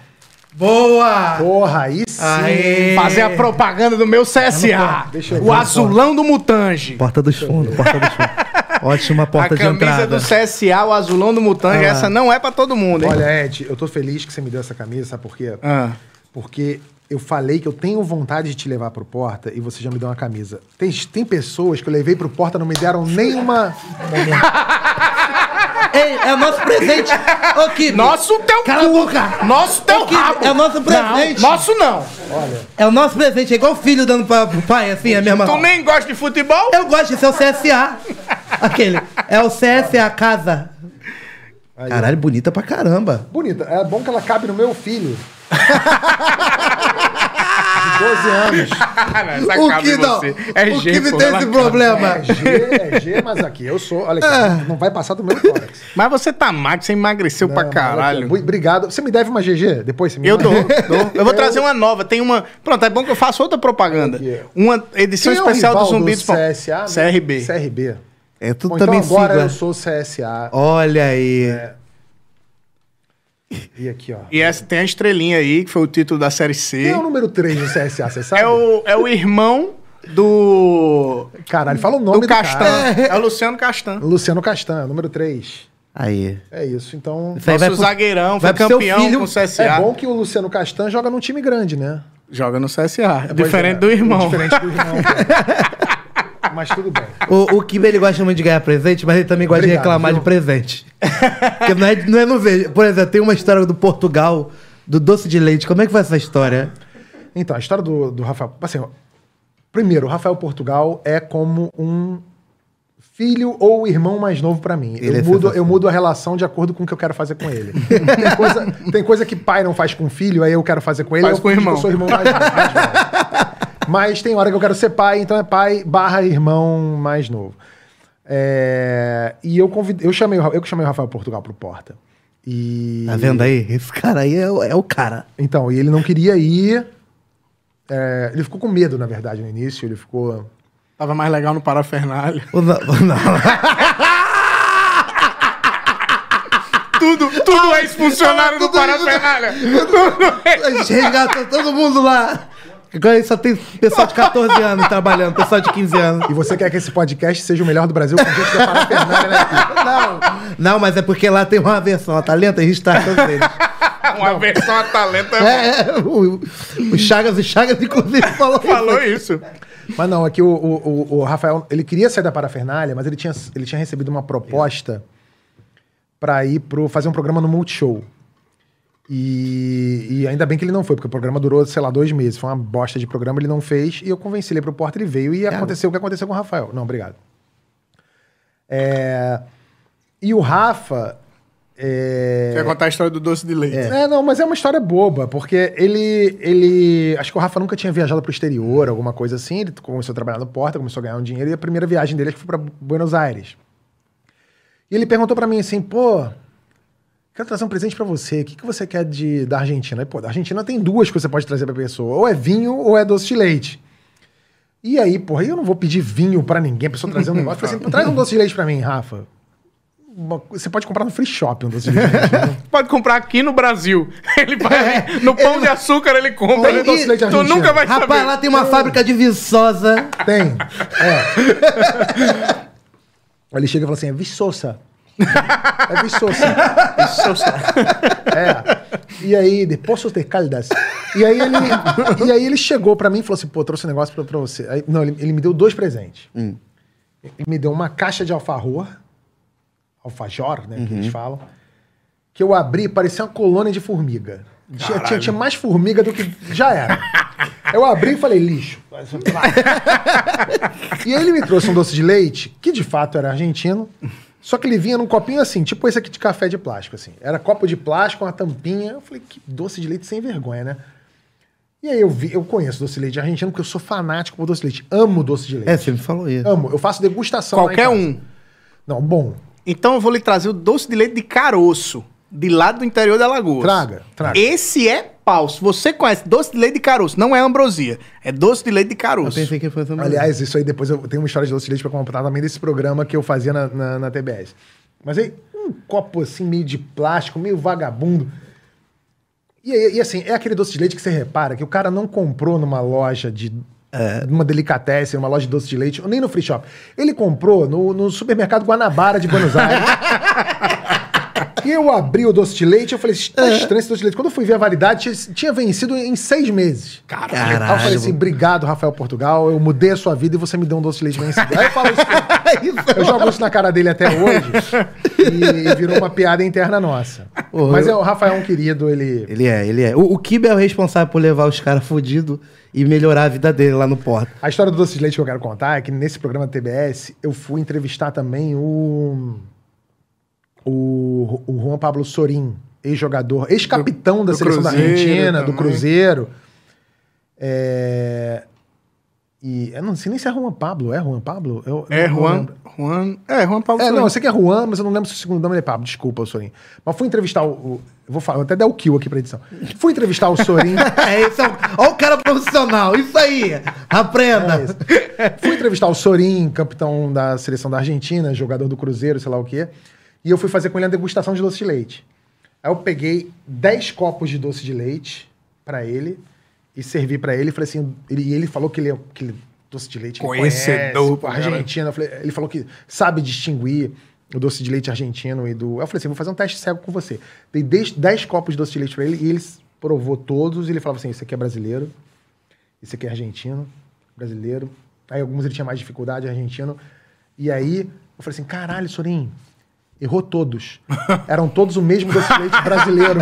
Boa! Porra, aí sim! Aê. Fazer a propaganda do meu C S A. Eu o azulão fora. do Mutange. Porta dos Fundos, Porta dos Fundos. Ótima porta de entrada. A camisa do C S A, o azulão do Mutange, ah. essa não é pra todo mundo, hein? Olha, Ed, eu tô feliz que você me deu essa camisa, sabe por quê? Ah. Porque eu falei que eu tenho vontade de te levar pro Porta e você já me deu uma camisa. Tem, tem pessoas que eu levei pro Porta e não me deram nenhuma... Ei, é o nosso presente. Ô, Kibe. Nosso teu cu. Nosso teu Ô, rabo. É o nosso presente. Não, nosso não. Olha. É o nosso presente. É igual o filho dando pra, pro pai, assim, é a mesma Tu nem gosta de futebol? Eu gosto. Isso é o C S A. Aquele. É o C S A Casa. Aí, Caralho, ó. bonita pra caramba. Bonita. É bom que ela cabe no meu filho. doze anos. Não, o que não? Você. É o G, que me tem esse problema? É G, é G, mas aqui eu sou. Olha aqui, ah. não vai passar do meu tórax. Mas você tá magro, você emagreceu não, pra caralho. Obrigado. Você me deve uma G G? Depois você me Eu dou, dou. Eu vou eu... trazer uma nova. Tem uma... Pronto, é bom que eu faço outra propaganda. Uma edição Quem especial é o rival do Zumbi do C S A? C R B. C R B. É, tudo Bom, também então agora siga. eu sou C S A. Olha aí. É... E aqui, ó. E essa tem a estrelinha aí, que foi o título da série C. Quem é o número três do C S A, você sabe? É o, é o irmão do... Caralho, fala o nome do, do Castan. Cara. É o Luciano Castan. Luciano Castan, número três. Aí. É isso, então... Nosso vai pro... zagueirão, vai foi campeão com o C S A. É bom que o Luciano Castan joga num time grande, né? Joga no C S A. É diferente, é, do irmão. Diferente do irmão. Mas tudo bem. O, o Kibe, ele gosta muito de ganhar presente, mas ele também gosta Obrigado, de reclamar viu? de presente. Porque não é, não é no vejo. Por exemplo, tem uma história do Portugal, do doce de leite. Como é que foi essa história? Então, a história do, do Rafael... Assim, primeiro, o Rafael Portugal é como um filho ou irmão mais novo pra mim. Eu, é mudo, eu mudo a relação de acordo com o que eu quero fazer com ele. Tem coisa, tem coisa que pai não faz com filho, aí eu quero fazer com ele. Faz eu com o irmão. Eu sou irmão mais novo. Mas tem hora que eu quero ser pai, então é pai barra irmão mais novo. É... E eu convidei, eu chamei o, eu chamei o Rafael Portugal pro Porta. E... Tá vendo aí? Esse cara aí é o, é o cara. Então, e ele não queria ir. É... Ele ficou com medo, na verdade, no início. Ele ficou... Tava mais legal no parafernália. Não... não. Tudo, tudo ah, é ex-funcionário do parafernália. Resgatou todo mundo lá. Agora só tem pessoal de quatorze anos trabalhando, pessoal de quinze anos. E você quer que esse podcast seja o melhor do Brasil com gente da parafernália, né? Não, não, mas é porque lá tem uma versão a talento, a gente tá com eles. Uma não. versão a talento é... é o, o Chagas, o Chagas inclusive falou, falou isso. isso. Mas não, é que o, o, o Rafael, ele queria sair da parafernália, mas ele tinha, ele tinha recebido uma proposta para ir pro, fazer um programa no Multishow. E, e ainda bem que ele não foi, porque o programa durou, sei lá, dois meses. Foi uma bosta de programa, ele não fez. E eu convenci ele pro Porta, ele veio e é, aconteceu o que aconteceu com o Rafael. Não, obrigado. É... E o Rafa... É... Quer contar a história do doce de leite. É. é, não, mas é uma história boba, porque ele... ele acho que o Rafa nunca tinha viajado pro exterior, alguma coisa assim. Ele começou a trabalhar no Porta, começou a ganhar um dinheiro. E a primeira viagem dele acho que foi pra Buenos Aires. E ele perguntou pra mim assim, pô... Quero trazer um presente pra você. O que, que você quer de, da Argentina? E, pô, da Argentina tem duas que você pode trazer pra pessoa. Ou é vinho ou é doce de leite. E aí, porra, eu não vou pedir vinho pra ninguém. A pessoa trazer um negócio. Eu falei assim, traz um doce de leite pra mim, Rafa. Você pode comprar no free shop um doce de leite. Né? Pode comprar aqui no Brasil. Ele vai, é, no Pão ele... de Açúcar ele compra. Ele doce de leite argentino. Tu nunca vai saber. Rapaz, lá tem uma eu... fábrica de Viçosa. Tem. É. Aí ele chega e fala assim, é Viçosa. É Viçosa. Viçosa. É. E aí, de Poços de Caldas. E aí ele, e aí ele chegou pra mim e falou assim, pô, trouxe um negócio pra, pra você. Aí, não, ele, ele me deu dois presentes. Hum. Ele me deu uma caixa de alfajor, alfajor, né, uhum. que eles falam, que eu abri, parecia uma colônia de formiga. Tinha, tinha, tinha mais formiga do que já era. Eu abri e falei, lixo. E aí ele me trouxe um doce de leite, que de fato era argentino. Só que ele vinha num copinho assim, tipo esse aqui de café de plástico, assim. Era copo de plástico, uma tampinha. Eu falei, que doce de leite sem vergonha, né? E aí eu vi, eu conheço doce de leite argentino porque eu sou fanático por doce de leite. Amo doce de leite. É, você me falou isso. Amo. Eu faço degustação. Qualquer um. Não, bom. Então eu vou lhe trazer o doce de leite de caroço, de lá do interior da Lagoa. Traga, traga. Esse é pau. Se você conhece doce de leite de caroço, não é ambrosia. É doce de leite de caroço. Eu pensei que foi também. Aliás, isso aí depois eu tenho uma história de doce de leite pra contar também desse programa que eu fazia na, na, na T B S. Mas aí, um copo assim, meio de plástico, meio vagabundo. E, e, e assim, é aquele doce de leite que você repara que o cara não comprou numa loja de... É. Uma delicatessen, uma loja de doce de leite, nem no free shop. Ele comprou no, no supermercado Guanabara de Buenos Aires. E eu abri o doce de leite, eu falei, tá estranho esse doce de leite. Quando eu fui ver a validade, tinha, tinha vencido em seis meses. Caralho. Aí eu falei assim, obrigado, Rafael Portugal, eu mudei a sua vida e você me deu um doce de leite vencido. Aí eu falo isso, eu jogo isso na cara dele até hoje e virou uma piada interna nossa. Porra, mas é, o Rafael é um querido, ele... Ele é, ele é. O, o Kibe é o responsável por levar os caras fudidos e melhorar a vida dele lá no Porta. A história do doce de leite que eu quero contar é que nesse programa da T B S, eu fui entrevistar também o... O, o Juan Pablo Sorin, ex-jogador, ex-capitão da seleção da Argentina, do Cruzeiro. É... E eu não sei nem se é Juan Pablo. É Juan Pablo? Eu, é, não, Juan, não Juan, é Juan Pablo é, Sorin. Não, eu sei que é Juan, mas eu não lembro se o segundo nome é Pablo. Desculpa, Sorin. Mas fui entrevistar o... o vou, falar, vou até dar o kill aqui pra edição. Fui entrevistar o Sorin. é, esse é o, olha o cara profissional. Isso aí. Aprenda. É isso. Fui entrevistar o Sorin, capitão da seleção da Argentina, jogador do Cruzeiro, sei lá o quê. E eu fui fazer com ele a degustação de doce de leite. Aí eu peguei dez copos de doce de leite pra ele e servi pra ele. E falei assim, ele, e ele falou que ele é que doce de leite conhecedor, conhece, argentino. Eu falei, ele falou que sabe distinguir o doce de leite argentino e do... Eu falei assim, vou fazer um teste cego com você. Dei dez copos de doce de leite pra ele e ele provou todos. E ele falava assim, esse aqui é brasileiro, esse aqui é argentino, brasileiro. Aí alguns ele tinha mais dificuldade, argentino. E aí eu falei assim, caralho, Sorin... Errou todos. Eram todos o mesmo doce de leite brasileiro.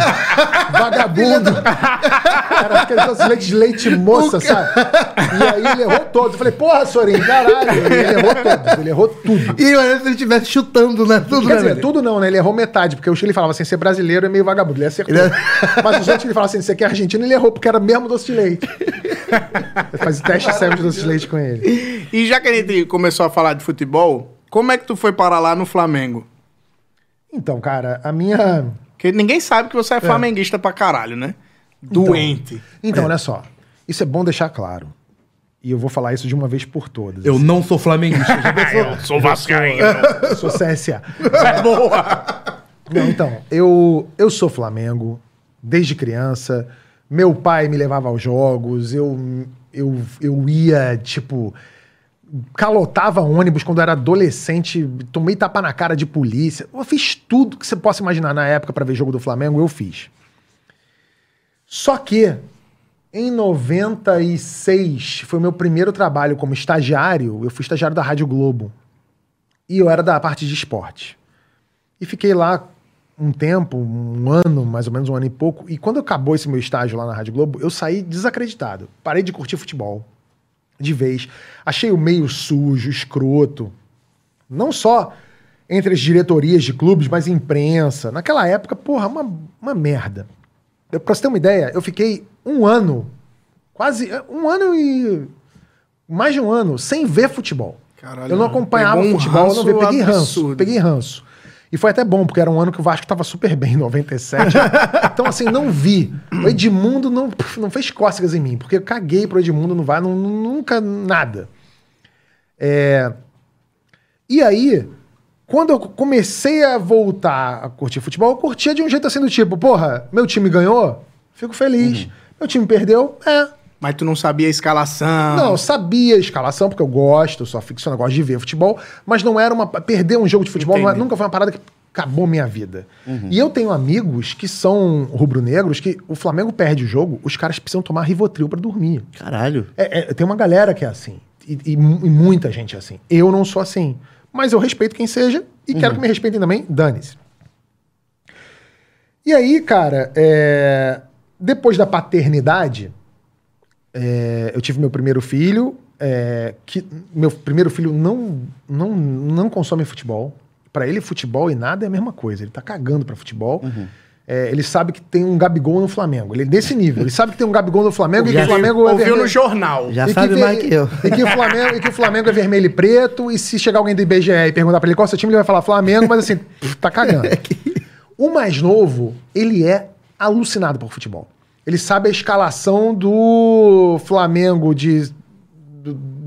Vagabundo. Era aquele doce de leite de leite moça, sabe? E aí ele errou todos. Eu falei, porra, Sorin, caralho. Ele errou todos. Ele errou tudo. E aí se ele estivesse chutando, né? Tudo, Quer né, dizer, tudo não, né? Ele errou metade. Porque ele falava assim, ser brasileiro é meio vagabundo. Ele acertou. Ele... Mas os outros ele falava assim, você quer argentino? Ele errou, porque era mesmo doce de leite. Faz teste sério de doce de leite com ele. E já que a gente começou a falar de futebol, como é que tu foi parar lá no Flamengo? Então, cara, a minha... Porque ninguém sabe que você é flamenguista é. pra caralho, né? Doente. Então, então é. olha só. Isso é bom deixar claro. E eu vou falar isso de uma vez por todas. Eu assim. não sou flamenguista. Já sou... eu sou vascaíno. Eu sou C S A. É boa! Não, então, eu, eu sou Flamengo desde criança. Meu pai me levava aos jogos. Eu, eu, eu ia, tipo... Calotava ônibus quando era adolescente, tomei tapa na cara de polícia. Eu fiz tudo que você possa imaginar na época pra ver jogo do Flamengo, eu fiz. Só que Em noventa e seis, foi meu primeiro trabalho como estagiário. Eu fui estagiário da Rádio Globo. E eu era da parte de esporte. E fiquei lá um tempo, um ano, mais ou menos um ano e pouco. E quando acabou esse meu estágio lá na Rádio Globo, eu saí desacreditado. Parei de curtir futebol. De vez. Achei o meio sujo, escroto. Não só entre as diretorias de clubes, mas imprensa. Naquela época, porra, uma, uma merda. Eu, pra você ter uma ideia, eu fiquei... Um ano, quase um ano e mais de um ano, sem ver futebol. Caralho, eu não acompanhava um futebol, ranço, não via, peguei absurdo. ranço, peguei ranço. E foi até bom, porque era um ano que o Vasco tava super bem, em noventa e sete. Então, assim, não vi. O Edmundo não, não fez cócegas em mim, porque eu caguei pro Edmundo, não vai, não, nunca, nada. É... E aí, quando eu comecei a voltar a curtir futebol, eu curtia de um jeito assim do tipo, porra, meu time ganhou, fico feliz. Uhum. Meu time perdeu, é. Mas tu não sabia a escalação? Não, eu sabia a escalação, porque eu gosto, eu sou aficionado, eu gosto de ver futebol, mas não era uma... Perder um jogo de futebol não, nunca foi uma parada que acabou minha vida. Uhum. E eu tenho amigos que são rubro-negros, que o Flamengo perde o jogo, os caras precisam tomar Rivotril pra dormir. Caralho. É, é, tem uma galera que é assim, e, e, e muita gente é assim. Eu não sou assim, mas eu respeito quem seja, e uhum. quero que me respeitem também, dane-se. E aí, cara, é... Depois da paternidade, é, eu tive meu primeiro filho, é, que meu primeiro filho não, não, não consome futebol. Pra ele, futebol e nada é a mesma coisa. Ele tá cagando pra futebol. Uhum. É, ele sabe que tem um Gabigol no Flamengo. Ele é desse nível. Ele sabe que tem um Gabigol no Flamengo e que o Flamengo ouviu é vermelho. no jornal. Já e sabe que, mais que eu. E que, o Flamengo, e que o Flamengo é vermelho e preto. E se chegar alguém do I B G E e perguntar pra ele qual é o seu time, ele vai falar Flamengo, mas assim, tá cagando. O mais novo, ele é alucinado por futebol. Ele sabe a escalação do Flamengo de,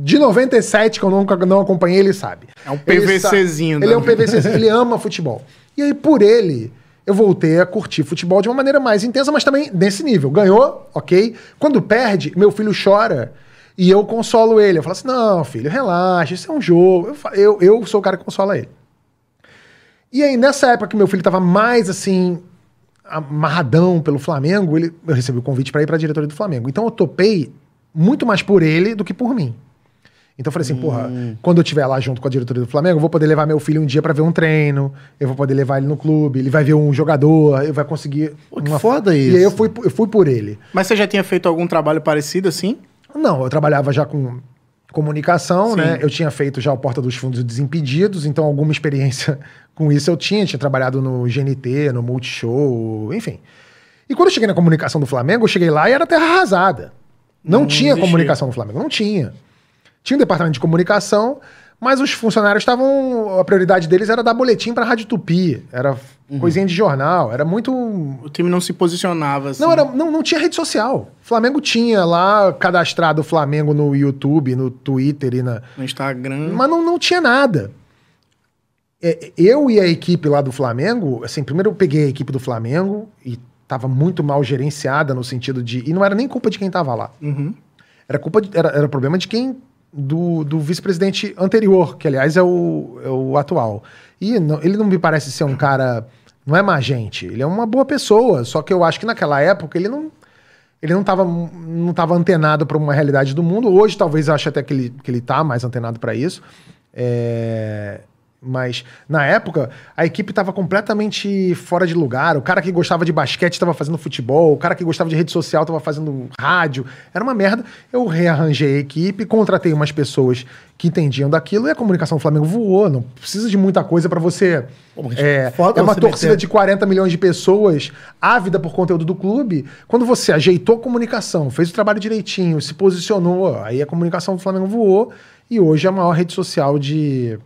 de noventa e sete, que eu nunca não acompanhei, ele sabe. É um PVCzinho. Ele, ele é um PVCzinho, ele ama futebol. E aí, por ele, eu voltei a curtir futebol de uma maneira mais intensa, mas também nesse nível. Ganhou, ok. Quando perde, meu filho chora e eu consolo ele. Eu falo assim, não, filho, relaxa, isso é um jogo. Eu, eu, eu sou o cara que consola ele. E aí, nessa época que meu filho tava mais assim... amarradão pelo Flamengo, ele, eu recebi o convite para ir para a diretoria do Flamengo. Então eu topei muito mais por ele do que por mim. Então eu falei assim, hum. porra, quando eu estiver lá junto com a diretoria do Flamengo, eu vou poder levar meu filho um dia para ver um treino, eu vou poder levar ele no clube, ele vai ver um jogador, eu vai conseguir... Pô, que uma... foda isso. E aí eu fui, eu fui por ele. Mas você já tinha feito algum trabalho parecido assim? Não, eu trabalhava já com comunicação, Sim. né? Eu tinha feito já o Porta dos Fundos e Desimpedidos, então alguma experiência com isso eu tinha. Tinha trabalhado no G N T, no Multishow, enfim. E quando eu cheguei na comunicação do Flamengo, eu cheguei lá e era terra arrasada. Não, não tinha existia. comunicação no Flamengo, não tinha. Tinha um departamento de comunicação, mas os funcionários estavam... A prioridade deles era dar boletim pra Rádio Tupi, era uhum. coisinha de jornal, era muito... O time não se posicionava assim. Não, era, não, não tinha rede social. O Flamengo tinha lá cadastrado o Flamengo no YouTube, no Twitter e na... No Instagram. Mas não, não tinha nada. Eu e a equipe lá do Flamengo, assim, primeiro eu peguei a equipe do Flamengo e tava muito mal gerenciada no sentido de... E não era nem culpa de quem tava lá. Uhum. Era culpa de, era, era problema de quem... do, do vice-presidente anterior, que, aliás, é o, é o atual. E não, ele não me parece ser um cara... Não é má gente. Ele é uma boa pessoa. Só que eu acho que naquela época ele não ele não estava não tava antenado para uma realidade do mundo. Hoje, talvez, eu acho até que ele, que ele tá mais antenado para isso. É... Mas, na época, a equipe estava completamente fora de lugar. O cara que gostava de basquete estava fazendo futebol. O cara que gostava de rede social estava fazendo rádio. Era uma merda. Eu rearranjei a equipe, contratei umas pessoas que entendiam daquilo. E a comunicação do Flamengo voou. Não precisa de muita coisa para você... É, é uma torcida de quarenta milhões de pessoas ávida por conteúdo do clube. Quando você ajeitou a comunicação, fez o trabalho direitinho, se posicionou, aí a comunicação do Flamengo voou. E hoje é a maior rede social de...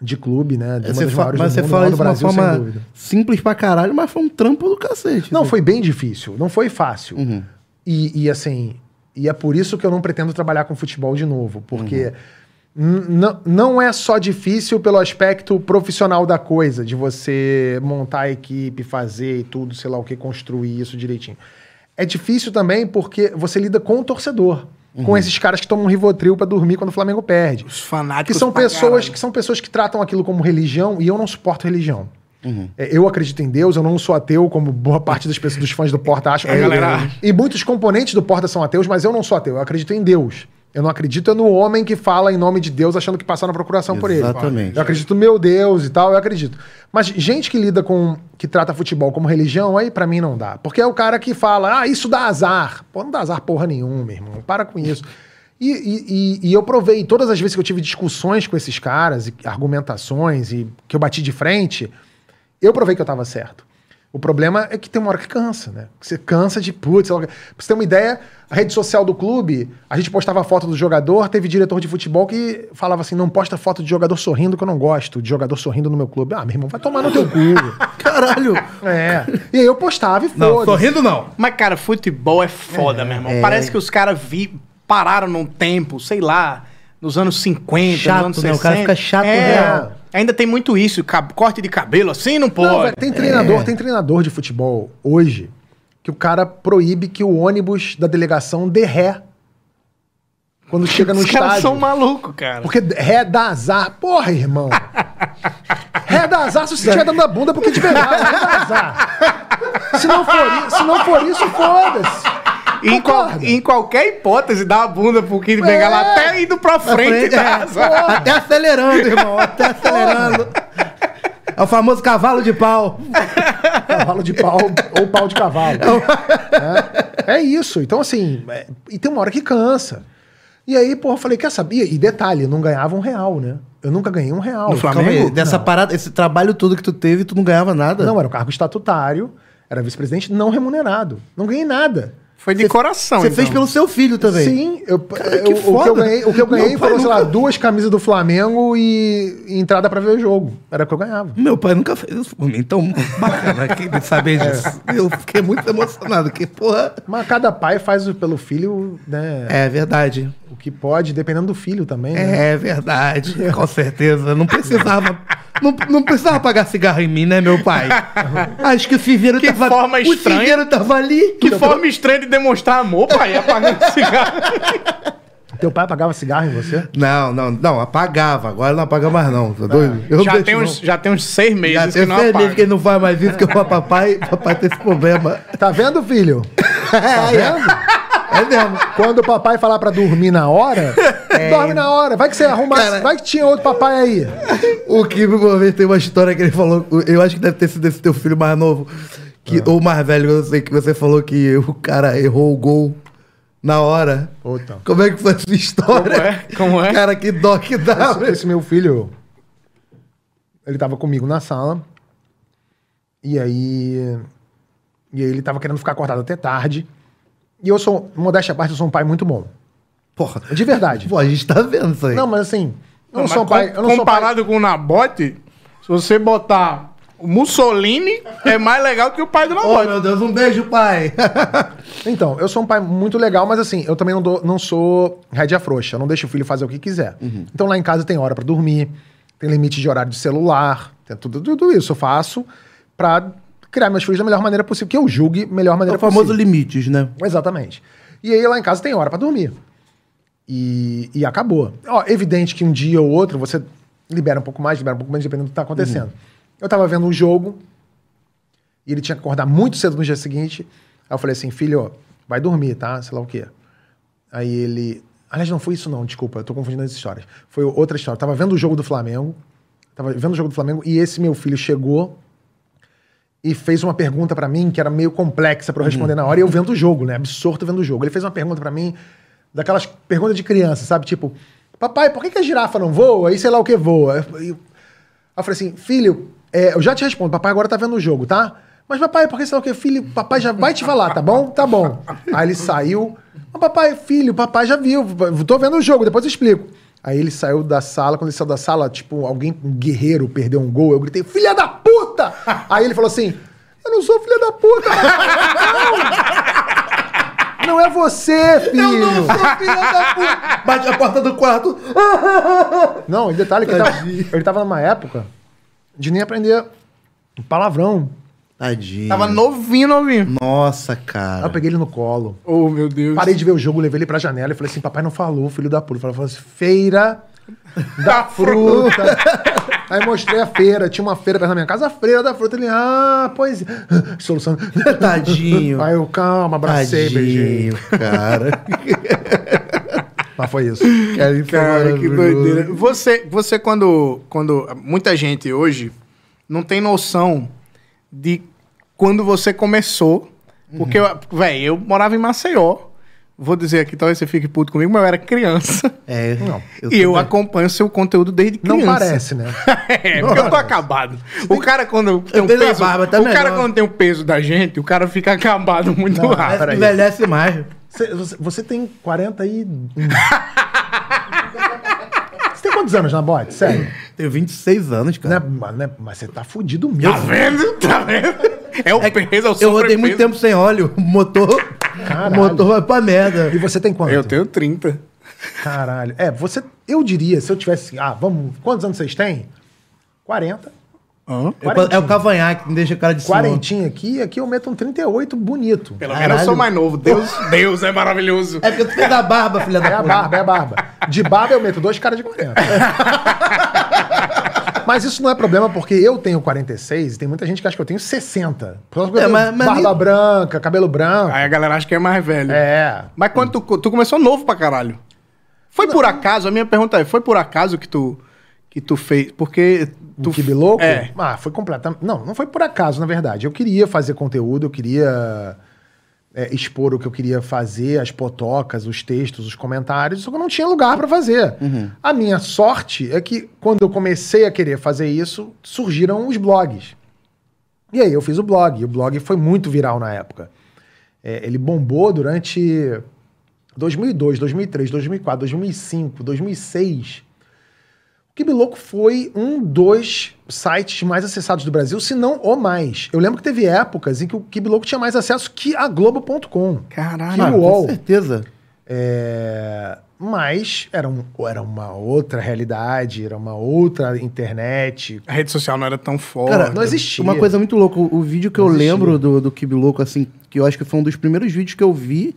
de clube, né? De uma das maiores do mundo, do Brasil, uma forma sem dúvida. Simples pra caralho, mas foi um trampo do cacete. Não, foi bem difícil. Não foi fácil. Uhum. E, e, assim... E é por isso que eu não pretendo trabalhar com futebol de novo. Porque uhum. não é só difícil pelo aspecto profissional da coisa, de você montar a equipe, fazer e tudo, sei lá o que, construir isso direitinho. É difícil também porque você lida com o torcedor. Uhum. Com esses caras que tomam um Rivotril pra dormir quando o Flamengo perde. Os fanáticos. Que são pessoas, que são pessoas que tratam aquilo como religião, e eu não suporto religião. Uhum. É, eu acredito em Deus, eu não sou ateu, como boa parte das pessoas, dos fãs do Porta acham. É, galera. E muitos componentes do Porta são ateus, mas eu não sou ateu, eu acredito em Deus. Eu não acredito no homem que fala em nome de Deus achando que passaram a procuração Exatamente. por ele. Exatamente. Eu acredito no meu Deus e tal, eu acredito. Mas gente que lida com... que trata futebol como religião, aí pra mim não dá. Porque é o cara que fala, ah, isso dá azar. Pô, não dá azar porra nenhuma, meu irmão. Para com isso. E, e, e, e eu provei, todas as vezes que eu tive discussões com esses caras, e argumentações, e que eu bati de frente, eu provei que eu tava certo. O problema é que tem uma hora que cansa, né? Você cansa de putz. Pra você ter uma ideia, a rede social do clube, a gente postava foto do jogador, teve diretor de futebol que falava assim, não posta foto de jogador sorrindo que eu não gosto, de jogador sorrindo no meu clube. Ah, meu irmão, vai tomar no teu cu. Caralho. É. E aí eu postava e foda-se. Não, sorrindo não. Mas, cara, futebol é foda, é, meu irmão. É. Parece que os caras vi... pararam num tempo, sei lá, nos anos cinquenta, chato, nos anos sessenta. Né? O cara fica chato, é. né? Ainda tem muito isso, corte de cabelo assim, não pode. Não, véio, tem treinador, é. tem treinador de futebol hoje que o cara proíbe que o ônibus da delegação dê ré quando chega no Os estádio. Os caras são malucos, cara. Porque ré dá azar. Porra, irmão. Ré dá azar se você estiver dando a bunda porque de verdade, ré dá azar. Se não for, se não for isso, foda-se. Em, qual, em qualquer hipótese, dá a bunda pro Kibe pegar é. lá, até indo pra frente. frente é. Até acelerando, irmão. Até acelerando. É o famoso cavalo de pau. Cavalo de pau ou pau de cavalo. É, é isso. Então, assim, é, e tem uma hora que cansa. E aí, porra, eu falei, quer saber? E detalhe, eu não ganhava um real, né? Eu nunca ganhei um real. No Flamengo? Calma aí, dessa não. parada, esse trabalho todo que tu teve, tu não ganhava nada? Não, era um cargo estatutário, era vice-presidente não remunerado. Não ganhei nada. Foi de cê, coração, Você então. fez pelo seu filho também. Sim. Eu, cara, eu, que foda. O que eu ganhei, o que eu ganhei foi, nunca... sei lá, duas camisas do Flamengo e, e entrada pra ver o jogo. Era o que eu ganhava. Meu pai nunca fez isso por mim. Então, bacana de saber disso. É. Eu fiquei muito emocionado. Que porra... Mas cada pai faz pelo filho, né? É verdade. O que pode, dependendo do filho também, né? É verdade. Com certeza. Não precisava... Não, não precisava pagar cigarro em mim, né, meu pai? Acho que o Fiveiro que tava... Forma o Fiveiro tava ali. Que teu forma pai... estranha de demonstrar amor, pai, apagando cigarro. Teu pai apagava cigarro em você? Não, não, não, apagava. Agora não apaga mais, não. Tá doido? Eu já, não tem uns, não. já tem uns seis meses já que não apaga. Já tem seis meses que ele não faz mais isso, que o papai, papai tem esse problema. Tá vendo, filho? Tá vendo? É mesmo. Quando o papai falar pra dormir na hora, é. dorme na hora. Vai que você arruma. Cara, vai que tinha outro papai aí. O Kibe uma vez tem uma história que ele falou. Eu acho que deve ter sido esse teu filho mais novo. Que, ah. Ou mais velho, eu sei que você falou que o cara errou o gol na hora. Puta. Como é que foi a sua história? Como é? Como é? Cara, que dó que dá. Esse, esse meu filho, ele tava comigo na sala. E aí. E aí ele tava querendo ficar acordado até tarde. E eu sou, modéstia à parte, eu sou um pai muito bom. Porra. De verdade. Pô, a gente tá vendo isso aí. Não, mas assim, eu não, não sou um pai... Eu não comparado sou pai... com o Nabote, se você botar o Mussolini, é mais legal que o pai do Nabote. Oh, meu Deus, um beijo, pai. Então, eu sou um pai muito legal, mas assim, eu também não, dou, não sou rédea frouxa. Eu não deixo o filho fazer o que quiser. Uhum. Então lá em casa tem hora pra dormir, tem limite de horário de celular, tem tudo, tudo isso eu faço pra... criar meus filhos da melhor maneira possível, que eu julgue melhor maneira possível. O famoso limites, né? Exatamente. E aí lá em casa tem hora pra dormir. E, e acabou. Ó, evidente que um dia ou outro você libera um pouco mais, libera um pouco menos, dependendo do que tá acontecendo. Uhum. Eu tava vendo um jogo e ele tinha que acordar muito cedo no dia seguinte. Aí eu falei assim, filho, vai dormir, tá? Sei lá o quê. Aí ele... Aliás, não foi isso não, desculpa, eu tô confundindo as histórias. Foi outra história. Eu tava vendo o jogo do Flamengo, tava vendo o jogo do Flamengo e esse meu filho chegou... e fez uma pergunta pra mim que era meio complexa pra eu responder uhum. na hora, e eu vendo o jogo, né? Absorto vendo o jogo. Ele fez uma pergunta pra mim, daquelas perguntas de criança, sabe? Tipo, papai, por que, que a girafa não voa? E sei lá o que voa. Aí eu falei assim, filho, é, eu já te respondo, papai agora tá vendo o jogo, tá? Mas papai, por que sei lá o que? Filho, papai já vai te falar, tá bom? Tá bom. Aí ele saiu, mas papai, filho, papai já viu, tô vendo o jogo, depois eu explico. Aí ele saiu da sala, quando ele saiu da sala, tipo, alguém, um guerreiro, perdeu um gol, eu gritei, filha da puta! Aí ele falou assim, eu não sou filha da puta! Não, não é você, filho! Eu não sou filha da puta! Bate a porta do quarto! Não, o detalhe é que ele tava, ele tava numa época de nem aprender palavrão. Tadinho. Tava novinho, novinho. Nossa, cara. Aí eu peguei ele no colo. Oh, meu Deus. Parei de ver o jogo, levei ele pra janela e falei assim, papai não falou, filho da puta. Falei assim, feira da fruta. Aí mostrei a feira, tinha uma feira perto da minha casa, a feira da fruta. Ele, ah, pois é. Solução. Tadinho. Aí eu, calma, abracei, beijinho. Cara. Mas foi isso. Cara, cara, que doideira. Você, você quando, quando... Muita gente hoje não tem noção de quando você começou. Porque, uhum. velho, eu morava em Maceió. Vou dizer aqui, talvez você fique puto comigo, mas eu era criança. É, não. Eu e eu bem. acompanho seu conteúdo desde criança. Não parece, né? é, não porque parece. Eu tô acabado. O cara, quando tem um peso, barba, tá o cara quando tem o peso da gente, o cara fica acabado muito não, rápido. Envelhece mais. Você, você, você tem quarenta e... Você tem quantos anos, Nabote? Sério? Tenho vinte e seis anos, cara. Não é, não é, mas você tá fudido mesmo. Tá vendo? Tá vendo? É o é, peso, é o Eu rodei muito tempo sem óleo. O motor... Caralho. O motor vai pra merda. E você tem quanto? Eu tenho trinta. Caralho. É, você... Eu diria, se eu tivesse... Ah, vamos... Quantos anos vocês têm? quarenta. Uhum. É o cavanhaque que me deixa o cara de cima. Quarentinha aqui, aqui eu meto um trinta e oito bonito. Pelo Caralho. menos eu sou mais novo. Deus, Deus é maravilhoso. É porque tu fez a barba, filha da puta. É a barba, é a barba. De barba eu meto dois caras de quarenta. Mas isso não é problema, porque eu tenho quarenta e seis e tem muita gente que acha que eu tenho sessenta. Por causa que eu é, tenho mas, mas barba nem... branca, cabelo branco. Aí a galera acha que é mais velho. É. Mas quando tu, tu começou novo pra caralho. Foi não. por acaso? A minha pergunta é, foi por acaso que tu, que tu fez? Porque... Tu... O Kibe Loco? É. Ah, foi completamente... Não, não foi por acaso, na verdade. Eu queria fazer conteúdo, eu queria é, expor o que eu queria fazer, as potocas, os textos, os comentários, só que eu não tinha lugar pra fazer. Uhum. A minha sorte é que, quando eu comecei a querer fazer isso, surgiram os blogs. E aí eu fiz o blog, e o blog foi muito viral na época. É, ele bombou durante dois mil e dois, dois mil e três, dois mil e quatro, dois mil e cinco, dois mil e seis... O Kibe Loco foi um dos sites mais acessados do Brasil, se não o mais. Eu lembro que teve épocas em que o Kibe Loco tinha mais acesso que a Globo ponto com. Caralho, ah, com certeza. É... Mas era, um, era uma outra realidade, era uma outra internet. A rede social não era tão forte. Cara, não existia. Uma coisa muito louca, o vídeo que não eu existia. lembro do, do Kibe Loco, assim, que eu acho que foi um dos primeiros vídeos que eu vi,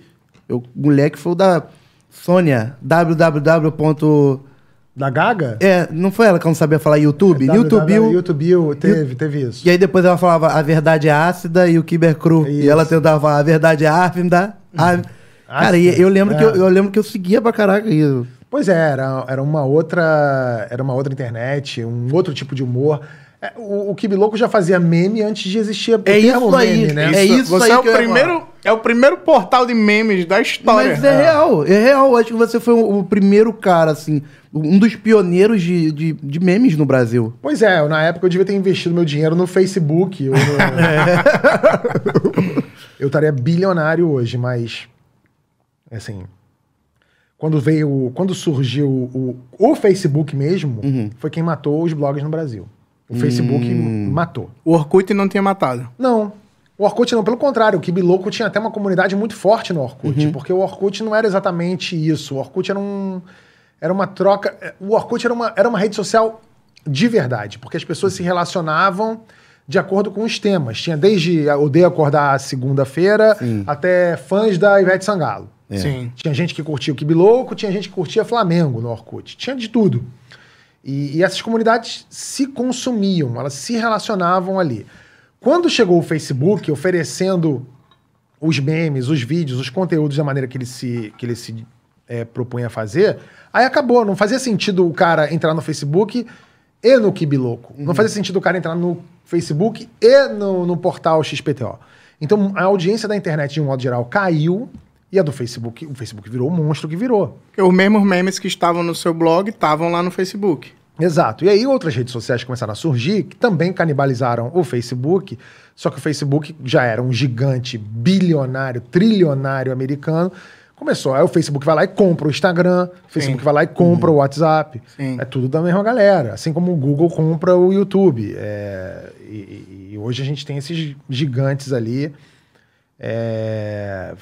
eu, moleque, foi o da Sônia, www. Da Gaga? É, não foi ela que não sabia falar YouTube? É, YouTube, YouTube teve, teve isso. E aí depois ela falava a verdade é ácida e o Kibe é cru. Isso. E ela tentava falar a verdade é ácida. Ácida. Cara, e eu lembro, é. que eu, eu lembro que eu seguia pra caraca isso. Pois é, era, era, uma outra, era uma outra internet, um outro tipo de humor. O, o Kibe Loco já fazia meme antes de existir é isso aí, meme, né? É isso, isso você aí. É o, primeiro, é o primeiro portal de memes da história. Mas é, é real, é real. Acho que você foi o, o primeiro cara, assim, um dos pioneiros de, de, de memes no Brasil. Pois é, eu, na época eu devia ter investido meu dinheiro no Facebook. Eu, no... eu estaria bilionário hoje, mas... Assim... Quando veio... Quando surgiu o, o Facebook mesmo, uhum. foi quem matou os blogs no Brasil. O Facebook hum. matou. O Orkut não tinha matado? Não. O Orkut não, pelo contrário. O Kibe Loco tinha até uma comunidade muito forte no Orkut. Uhum. Porque o Orkut não era exatamente isso. O Orkut era um... Era uma troca... O Orkut era uma, era uma rede social de verdade. Porque as pessoas se relacionavam de acordo com os temas. Tinha desde odeio acordar segunda-feira até fãs da Ivete Sangalo. É. Sim. Tinha gente que curtia o Kibe Loco, tinha gente que curtia Flamengo no Orkut. Tinha de tudo. E, e essas comunidades se consumiam, elas se relacionavam ali. Quando chegou o Facebook oferecendo os memes, os vídeos, os conteúdos da maneira que ele se, que ele se é, propunha a fazer, aí acabou. Não fazia sentido o cara entrar no Facebook e no Kibe Loco. Uhum. Não fazia sentido o cara entrar no Facebook e no, no portal X P T O. Então a audiência da internet, de um modo geral, caiu. E a do Facebook, o Facebook virou o monstro que virou. Os mesmos memes que estavam no seu blog estavam lá no Facebook. Exato. E aí outras redes sociais começaram a surgir, que também canibalizaram o Facebook, só que o Facebook já era um gigante bilionário, trilionário americano. Começou, aí o Facebook vai lá e compra o Instagram, o Facebook Sim. vai lá e compra uhum. o WhatsApp. Sim. É tudo da mesma galera, assim como o Google compra o YouTube. É... E, e hoje a gente tem esses gigantes ali... É...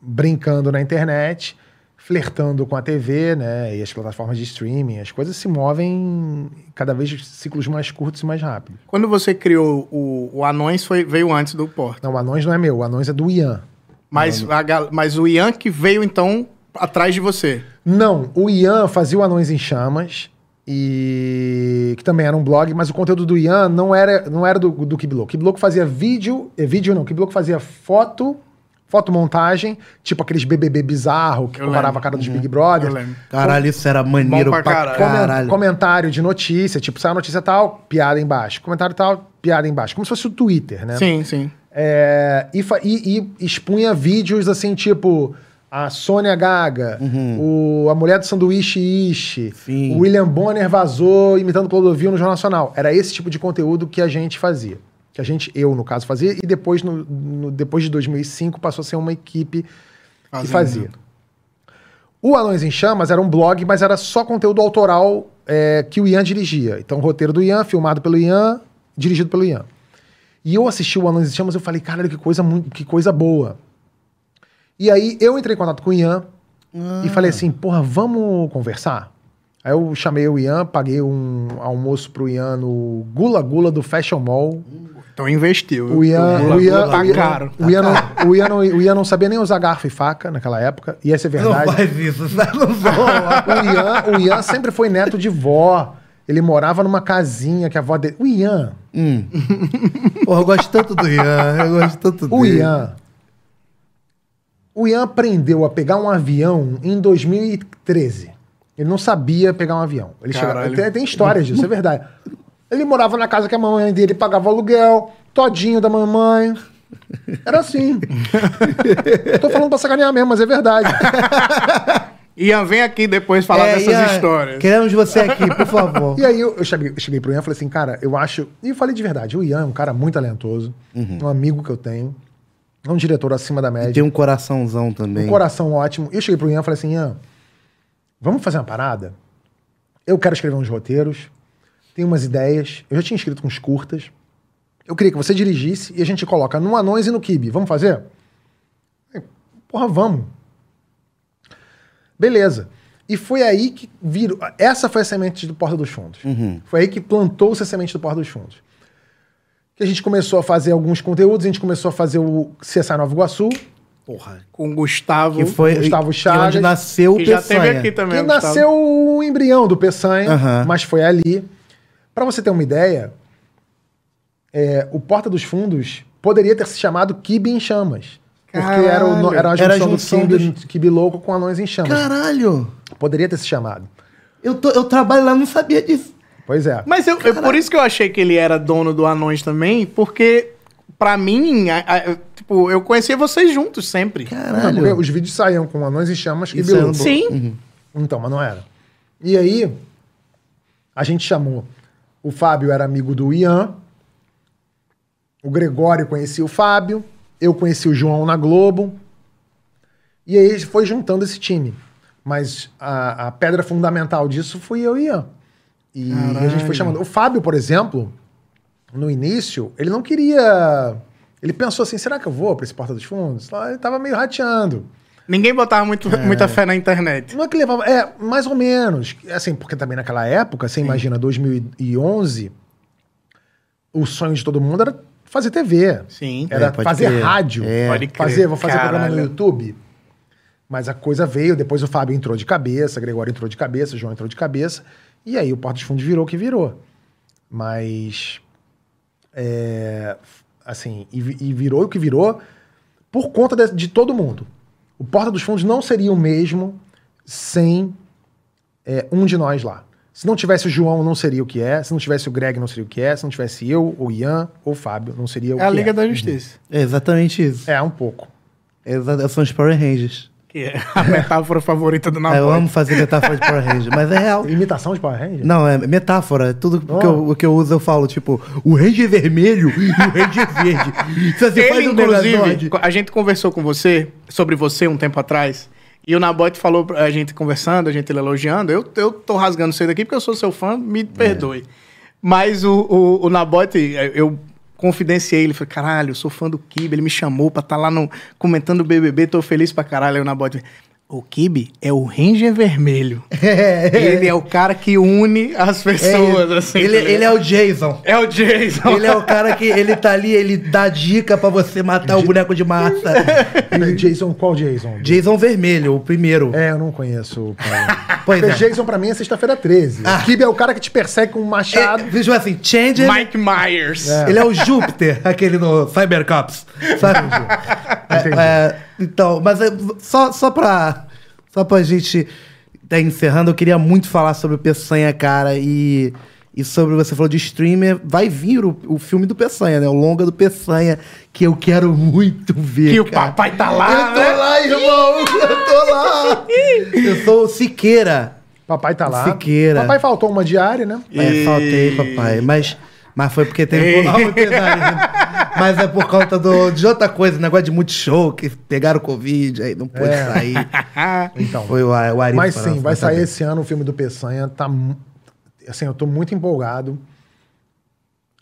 brincando na internet, flertando com a T V, né? E as plataformas de streaming, as coisas se movem cada vez em ciclos mais curtos e mais rápidos. Quando você criou o, o Anões, foi, veio antes do Porta? Não, o Anões não é meu, o Anões é do Ian. Mas, o, a, mas o Ian que veio, então, atrás de você? Não, o Ian fazia o Anões em Chamas, E que também era um blog, mas o conteúdo do Ian não era, não era do, do Kibe Loco. Kibe Loco fazia vídeo, eh, vídeo não, Kibe Loco fazia foto, fotomontagem, tipo aqueles B B B bizarro que eu comparava lembro. a cara dos uhum. Big Brother. Caralho, com... isso era maneiro pra caralho. caralho. Comentário de notícia, tipo, saiu notícia tal, piada embaixo. Comentário tal, piada embaixo. Como se fosse o Twitter, né? Sim, sim. É, e, e, e expunha vídeos assim, tipo... A Sônia Gaga, uhum. o, a mulher do sanduíche Ishi, Sim. o William Bonner vazou imitando Clodovil no Jornal Nacional. Era esse tipo de conteúdo que a gente fazia. Que a gente, eu no caso, fazia. E depois, no, no, depois de dois mil e cinco, passou a ser uma equipe Fazendo. que fazia. O Anões em Chamas era um blog, mas era só conteúdo autoral é, que o Ian dirigia. Então, o roteiro do Ian, filmado pelo Ian, dirigido pelo Ian. E eu assisti o Anões em Chamas e eu falei, caralho, que coisa, que coisa boa. E aí eu entrei em contato com o Ian ah. e falei assim, porra, vamos conversar? Aí eu chamei o Ian, paguei um almoço pro Ian no Gula Gula do Fashion Mall. Então investiu. O Ian, o Ian, o Ian, tá caro. O Ian, o Ian, não, o Ian não sabia nem usar garfo e faca naquela época, e essa é verdade. Não faz isso, não zoa. O Ian, o Ian sempre foi neto de vó. Ele morava numa casinha que a avó dele... O Ian... Hum. Porra, eu gosto tanto do Ian, eu gosto tanto dele. O Ian... O Ian aprendeu a pegar um avião em dois mil e treze. Ele não sabia pegar um avião. Ele chegava, tem, tem histórias disso, é verdade. Ele morava na casa que a mamãe dele pagava aluguel, todinho da mamãe. Era assim. Eu tô falando pra sacanear mesmo, mas é verdade. Ian, vem aqui depois falar é, dessas Ian, histórias. Queremos você aqui, por favor. E aí eu, eu, cheguei, eu cheguei pro Ian e falei assim, cara, eu acho... E eu falei de verdade, o Ian é um cara muito talentoso, uhum. um amigo que eu tenho. É um diretor acima da média. E tem um coraçãozão também. Um coração ótimo. Eu cheguei pro Ian e falei assim, Ian, vamos fazer uma parada? Eu quero escrever uns roteiros, tenho umas ideias, eu já tinha escrito uns curtas, eu queria que você dirigisse e a gente coloca no Anões e no Kibe. Vamos fazer? Porra, vamos. Beleza. E foi aí que virou... Essa foi a semente do Porta dos Fundos. Uhum. Foi aí que plantou-se a semente do Porta dos Fundos. Que a gente começou a fazer alguns conteúdos, a gente começou a fazer o C S A Nova Iguaçu. Porra. Com o Gustavo, que foi, Gustavo Chagas. Que onde nasceu o Peçanha. Que já teve aqui também, que nasceu o embrião do Peçanha, uhum. mas foi ali. Pra você ter uma ideia, é, o Porta dos Fundos poderia ter se chamado Kibe em Chamas. Caralho. Porque era, o, era a junção, era a junção do Kibe, dos... Kibe Loco com Anões em Chamas. Caralho! Poderia ter se chamado. Eu, tô, eu trabalho lá, não sabia disso. Pois é. Mas eu, eu, por isso que eu achei que ele era dono do Anões também, porque, pra mim, a, a, tipo, eu conhecia vocês juntos sempre. Caralho. Não, os vídeos saíam com Anões em Chamas e Bilu. Sim. Uhum. Então, mas não era. E aí, a gente chamou. O Fábio era amigo do Ian. O Gregório conhecia o Fábio. Eu conheci o João na Globo. E aí, foi juntando esse time. Mas a, a pedra fundamental disso fui eu e Ian. E Caralho. a gente foi chamando. O Fábio, por exemplo, no início, ele não queria... Ele pensou assim, será que eu vou pra esse Porta dos Fundos? Ele tava meio rateando. Ninguém botava muito, é. muita fé na internet. Não é que levava... É, mais ou menos. Assim, porque também naquela época, você Sim. imagina, dois mil e onze, o sonho de todo mundo era fazer T V. Sim. Era é, fazer crer. rádio. É. Pode crer. Fazer, vou fazer Caralho. programa no YouTube. Mas a coisa veio, depois o Fábio entrou de cabeça, o Gregório entrou de cabeça, o João entrou de cabeça... E aí o Porta dos Fundos virou o que virou. Mas, é, assim, e, e virou o que virou por conta de, de todo mundo. O Porta dos Fundos não seria o mesmo sem é, um de nós lá. Se não tivesse o João, não seria o que é. Se não tivesse o Greg, não seria o que é. Se não tivesse eu, ou Ian, ou Fábio, não seria o que é. É a Liga da Justiça. É exatamente isso. É, um pouco. Exa- são os Power Rangers. Que é a metáfora favorita do Nabote. Eu amo fazer metáfora de Power Ranger, mas é real. Imitação de Power Ranger? Não, é metáfora. Tudo oh. que, eu, que eu uso, eu falo, tipo, o Ranger vermelho e o Ranger verde. Se você Ele, faz um inclusive, a gente conversou com você, sobre você, um tempo atrás, e o Nabote falou, a gente conversando, a gente elogiando, eu, eu tô rasgando isso daqui porque eu sou seu fã, me perdoe. É. Mas o, o, o Nabote, eu... confidenciei ele, falei, caralho, eu sou fã do Kibe, ele me chamou pra estar tá lá no, comentando o B B B, tô feliz pra caralho. Aí o Nabote, O Kibe é o Ranger Vermelho. É. Ele é o cara que une as pessoas. É, assim, ele, ele é o Jason. É o Jason. Ele é o cara que ele tá ali, ele dá dica pra você matar J o boneco de massa. Ele... Jason, qual Jason? Jason Vermelho, o primeiro. É, eu não conheço. Pois é. Jason pra mim é sexta-feira treze. Ah. O Kibe é o cara que te persegue com um machado. É, veja assim, Change. Mike Myers. É. Ele é o Júpiter, aquele no Cybercops. Sabe? Entendi. É, é... Então, mas só, só pra... Só pra gente tá encerrando, eu queria muito falar sobre o Peçanha, cara, e... E sobre, você falou de streamer, vai vir o, o filme do Peçanha, né? O longa do Peçanha, que eu quero muito ver, que cara. O papai tá lá, eu tô né? lá, irmão! Eu tô lá! Eu sou o Siqueira. Papai tá lá. Siqueira. Papai faltou uma diária, né? É, faltei, papai, mas... Mas foi porque teve... Mas é por conta do, de outra coisa, negócio de multishow, que pegaram Covid, aí não pôde é. sair. Então, foi o, o Ari. Mas sim, vai sair esse ano o filme do Peçanha. Tá, assim, eu tô muito empolgado.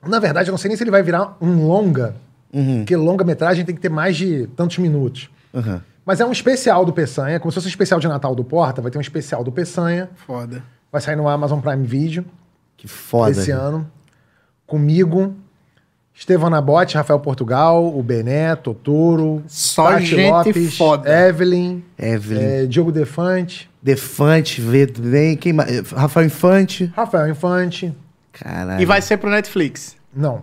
Na verdade, eu não sei nem se ele vai virar um longa, uhum. porque longa-metragem tem que ter mais de tantos minutos. Uhum. Mas é um especial do Peçanha, como se fosse um especial de Natal do Porta, vai ter um especial do Peçanha. Foda. Vai sair no Amazon Prime Video. Que foda. Esse gente. ano. Comigo, Estevam Nabote, Rafael Portugal, o Bené, Totoro, só Tati gente Lopes, foda. Evelyn, Evelyn. É, Diogo Defante. Defante, vem quem mais? Rafael Infante. Rafael Infante. Caralho. E vai ser pro Netflix? Não.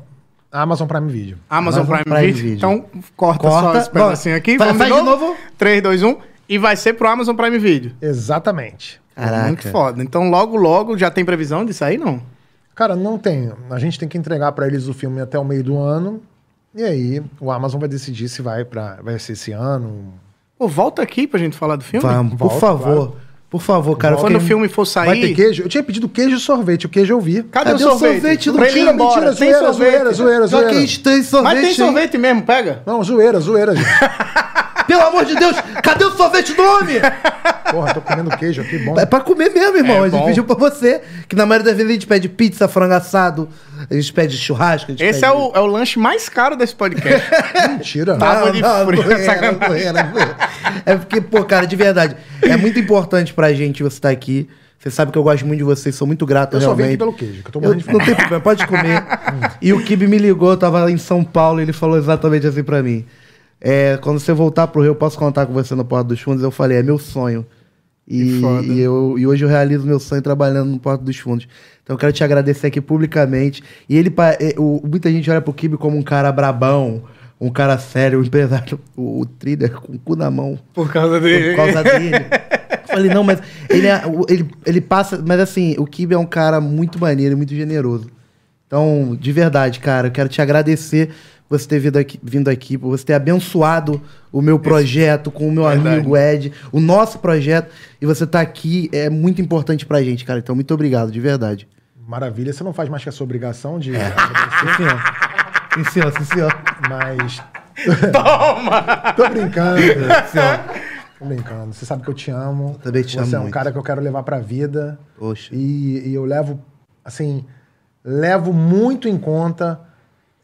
Amazon Prime Video. Amazon, Amazon Prime, Prime Video. Video. Então, corta, corta só esse pedacinho aqui. Faz, Vamos faz de novo? três, dois, um. E vai ser pro Amazon Prime Video. Exatamente. Caraca. Muito foda. Então, logo, logo, já tem previsão disso aí, não? Cara, não tem. A gente tem que entregar pra eles o filme até o meio do ano. E aí, o Amazon vai decidir se vai, pra, vai ser esse ano. Pô, volta aqui pra gente falar do filme. Vamos, por favor. Claro. Por favor, cara. Quando o filme for sair... Vai ter queijo? Eu tinha pedido queijo e sorvete. O queijo eu vi. Cadê, Cadê o sorvete? sorvete? Não tira, mentira, mentira, zoeira, sorvete. zoeira, zoeira, zoeira. Só que a gente tem sorvete. Mas tem sorvete hein? mesmo, pega. Não, zoeira, zoeira, gente. Pelo amor de Deus, cadê o sorvete do homem? Porra, tô comendo queijo aqui, bom. É pra comer mesmo, irmão. É, a gente bom. pediu pra você, que na maioria das vezes a gente pede pizza, frango assado, a gente pede churrasco. A gente Esse pede... É, o, é o lanche mais caro desse podcast. Mentira. Tava de frio, sacanagem. É porque, pô, cara, de verdade, é muito importante pra gente você estar tá aqui. Você sabe que eu gosto muito de vocês, sou muito grato, eu realmente. Eu só vim aqui pelo queijo, que eu tô morrendo de fome. Não tem problema, pode comer. E o Kibe me ligou, eu tava lá em São Paulo, e ele falou exatamente assim pra mim. É, quando você voltar pro Rio, eu posso contar com você no Porta dos Fundos? Eu falei, é meu sonho. E, e, eu, e hoje eu realizo meu sonho trabalhando no Porta dos Fundos. Então eu quero te agradecer aqui publicamente. E ele, o, muita gente olha pro Kibe como um cara brabão, um cara sério, um empresário, o, o thriller com o cu na mão. Por causa dele. Por causa dele. Eu falei, não, mas ele, é, ele, ele passa... Mas assim, o Kibe é um cara muito maneiro, muito generoso. Então, de verdade, cara, eu quero te agradecer... você ter vindo aqui, vindo aqui, por você ter abençoado o meu projeto com o meu Verdade. amigo Ed, o nosso projeto, e você tá aqui é muito importante pra gente, cara. Então, muito obrigado, de verdade. Maravilha. Você não faz mais que a sua obrigação de... É. Sim, senhor. Sim, senhor. Sim, senhor. Mas... Toma! Tô brincando, senhor. Tô brincando. Você sabe que eu te amo. Eu também te você amo Você é um muito. cara que eu quero levar pra vida. Poxa. E, e eu levo, assim, levo muito em conta...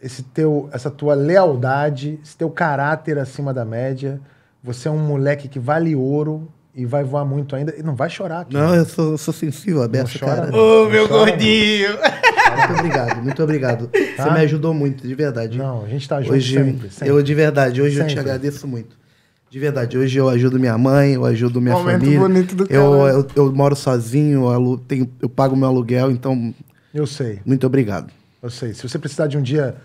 Esse teu, essa tua lealdade, esse teu caráter acima da média. Você é um moleque que vale ouro e vai voar muito ainda. E não vai chorar aqui. Não, né? eu, sou, eu sou sensível, aberto, cara. Ô, oh, meu chora, gordinho! Cara, muito obrigado, muito obrigado. Tá? Você me ajudou muito, de verdade. Não, a gente tá junto hoje, sempre, sempre. Eu, de verdade, hoje sempre. eu te agradeço muito. De verdade, hoje eu ajudo minha mãe, eu ajudo minha Momento família. Bonito do eu, eu, eu moro sozinho, eu, tenho, eu pago meu aluguel, então... Eu sei. Muito obrigado. Eu sei. Se você precisar de um dia...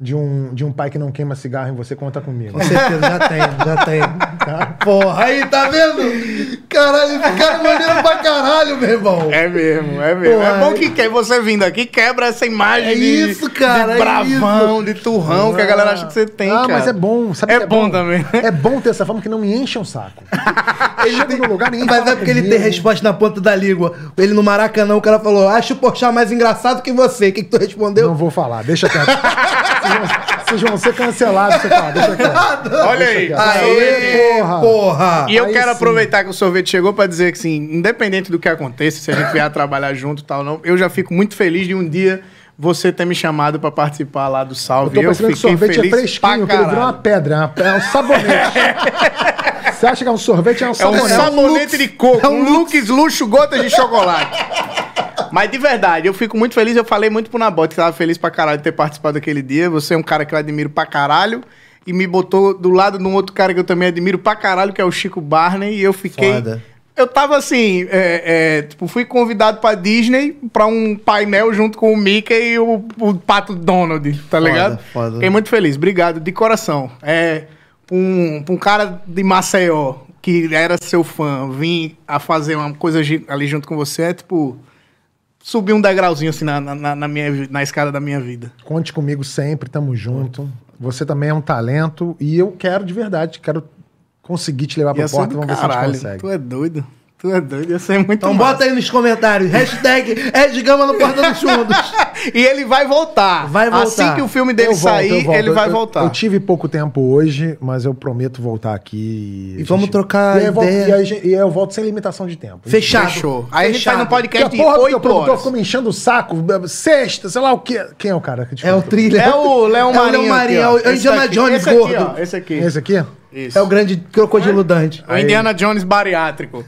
De um, de um pai que não queima cigarro em você, conta comigo. Com certeza, já tem, já tem. Tá? Porra, aí, tá vendo? Caralho, esse cara é maneiro pra caralho, meu irmão. É mesmo, é mesmo. Porra, é bom que quer você vindo aqui, quebra essa imagem é isso, de, cara, de bravão, é isso. de turrão, ah, que a galera acha que você tem, ah, cara. Ah, mas é bom. Sabe é, que é bom também. É bom ter essa forma que não me enche um saco. Ele não tem lugar nenhum. Mas é porque comigo. ele tem resposta na ponta da língua. Ele no Maracanã, o cara falou, acho o Porchat mais engraçado que você. O que, que tu respondeu? Não vou falar, deixa quieto. Vocês vão ser cancelados, você fala. Deixa quieto. Olha aí. Aê, porra. porra. E eu aí quero sim. aproveitar que o sorvete chegou pra dizer que, assim, independente do que aconteça, se a gente vier trabalhar junto e tal, não, eu já fico muito feliz de um dia você ter me chamado pra participar lá do Salve. Eu tô pensando eu que sorvete feliz é fresquinho, que ele virou uma pedra, é um sabonete. Você acha que é um sorvete? É um, é um sabonete de coco. É um Lux luxo gotas de chocolate. Mas de verdade, eu fico muito feliz. Eu falei muito pro Nabote que tava feliz pra caralho de ter participado daquele dia. Você é um cara que eu admiro pra caralho. E me botou do lado de um outro cara que eu também admiro pra caralho, que é o Chico Barney. E eu fiquei... Foda. Eu tava assim, é, é, tipo, fui convidado pra Disney pra um painel junto com o Mickey e o, o Pato Donald, tá foda, ligado? Foda. Fiquei muito feliz, obrigado, de coração. É, um, um cara de Maceió, que era seu fã, vim a fazer uma coisa ali junto com você, é tipo... Subir um degrauzinho assim na, na, na, minha, na escada da minha vida. Conte comigo sempre, tamo junto. Você também é um talento e eu quero de verdade, quero... Conseguir te levar pra porta, vamos ver se a gente consegue. Tu é doido. Tu é doido. Ia ser muito Então massa. Bota aí nos comentários. Hashtag Ed Gama no Porta dos Fundos. E ele vai voltar. Vai voltar. Assim que o filme dele eu sair, volto, volto. ele eu, vai eu, voltar. Eu tive pouco tempo hoje, mas eu prometo voltar aqui. E, e vamos gente... trocar e ideia. Eu volto, e, aí, e aí eu volto sem limitação de tempo. Fechado. Fechou. Aí Fechado. a gente faz um podcast de oito horas. Eu fico me enchendo o saco. Sexta, sei lá o quê. Quem é o cara? Que te é o Thriller. É o Léo Marinho. É o Léo Indiana Jones gordo. Esse aqui. Esse aqui? Isso. É o grande crocodilo Dante. O Indiana Jones bariátrico.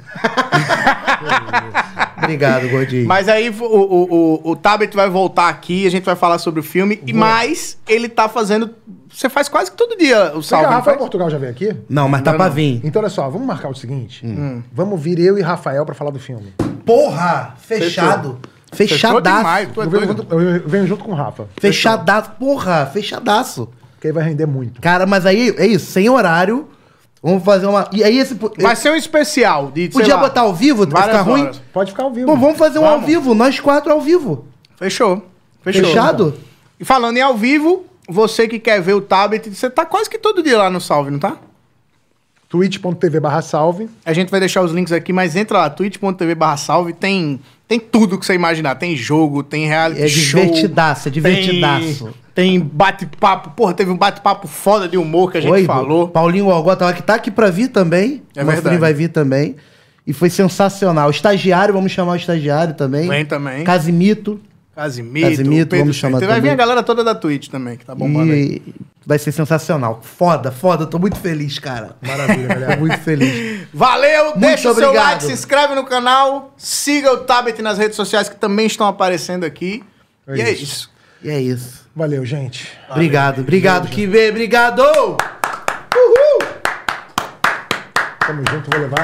Obrigado, gordinho. Mas aí o, o, o, o Tabet vai voltar aqui, a gente vai falar sobre o filme. Boa. Mas ele tá fazendo... Você faz quase que todo dia o Salve. Rafael faz? Portugal já veio aqui? Não, mas não, tá não. pra vir. Então olha só, vamos marcar o seguinte. Hum. Vamos vir eu e Rafael pra falar do filme. Porra! Fechado. Fechou. Fechadaço. Demais, tu é eu, venho junto, eu venho junto com o Rafa. Fechadaço. Porra, fechadaço. Porque aí vai render muito. Cara, mas aí é isso, sem horário. Vamos fazer uma... E aí esse... Vai ser um especial. De, Podia lá, botar ao vivo? Vai ficar ruim? Pode ficar ao vivo. Bom, vamos fazer um vamos. ao vivo, nós quatro ao vivo. Fechou. Fechou. Fechado? Então. E falando em ao vivo, você que quer ver o Tablet, você tá quase que todo dia lá no Salve, não tá? twitch ponto tv barra salve. A gente vai deixar os links aqui, mas entra lá, twitch ponto tv barra salve, tem... Tem tudo que você imaginar. Tem jogo, tem reality é show. É divertidaço, é divertidaço. Tem, tem bate-papo. Porra, teve um bate-papo foda de humor que a gente Oi, falou. Paulinho Algota, que tá aqui pra vir também. É o verdade. vai vir também. E foi sensacional. O estagiário, vamos chamar o estagiário também. Vem também. Casimito. Casimito. Casimito, Pedro vamos chamar também. Vai vir a galera toda da Twitch também, que tá bombando e... aí. Vai ser sensacional. Foda, foda. Tô muito feliz, cara. Maravilha, galera. Muito feliz. Valeu. Muito deixa obrigado. o seu like, se inscreve no canal, siga o Tabet nas redes sociais que também estão aparecendo aqui. É e isso. é isso. E é isso. Valeu, gente. Valeu, obrigado. Valeu, obrigado, Kibe. Obrigado. Uhul. Tamo junto. Vou levar.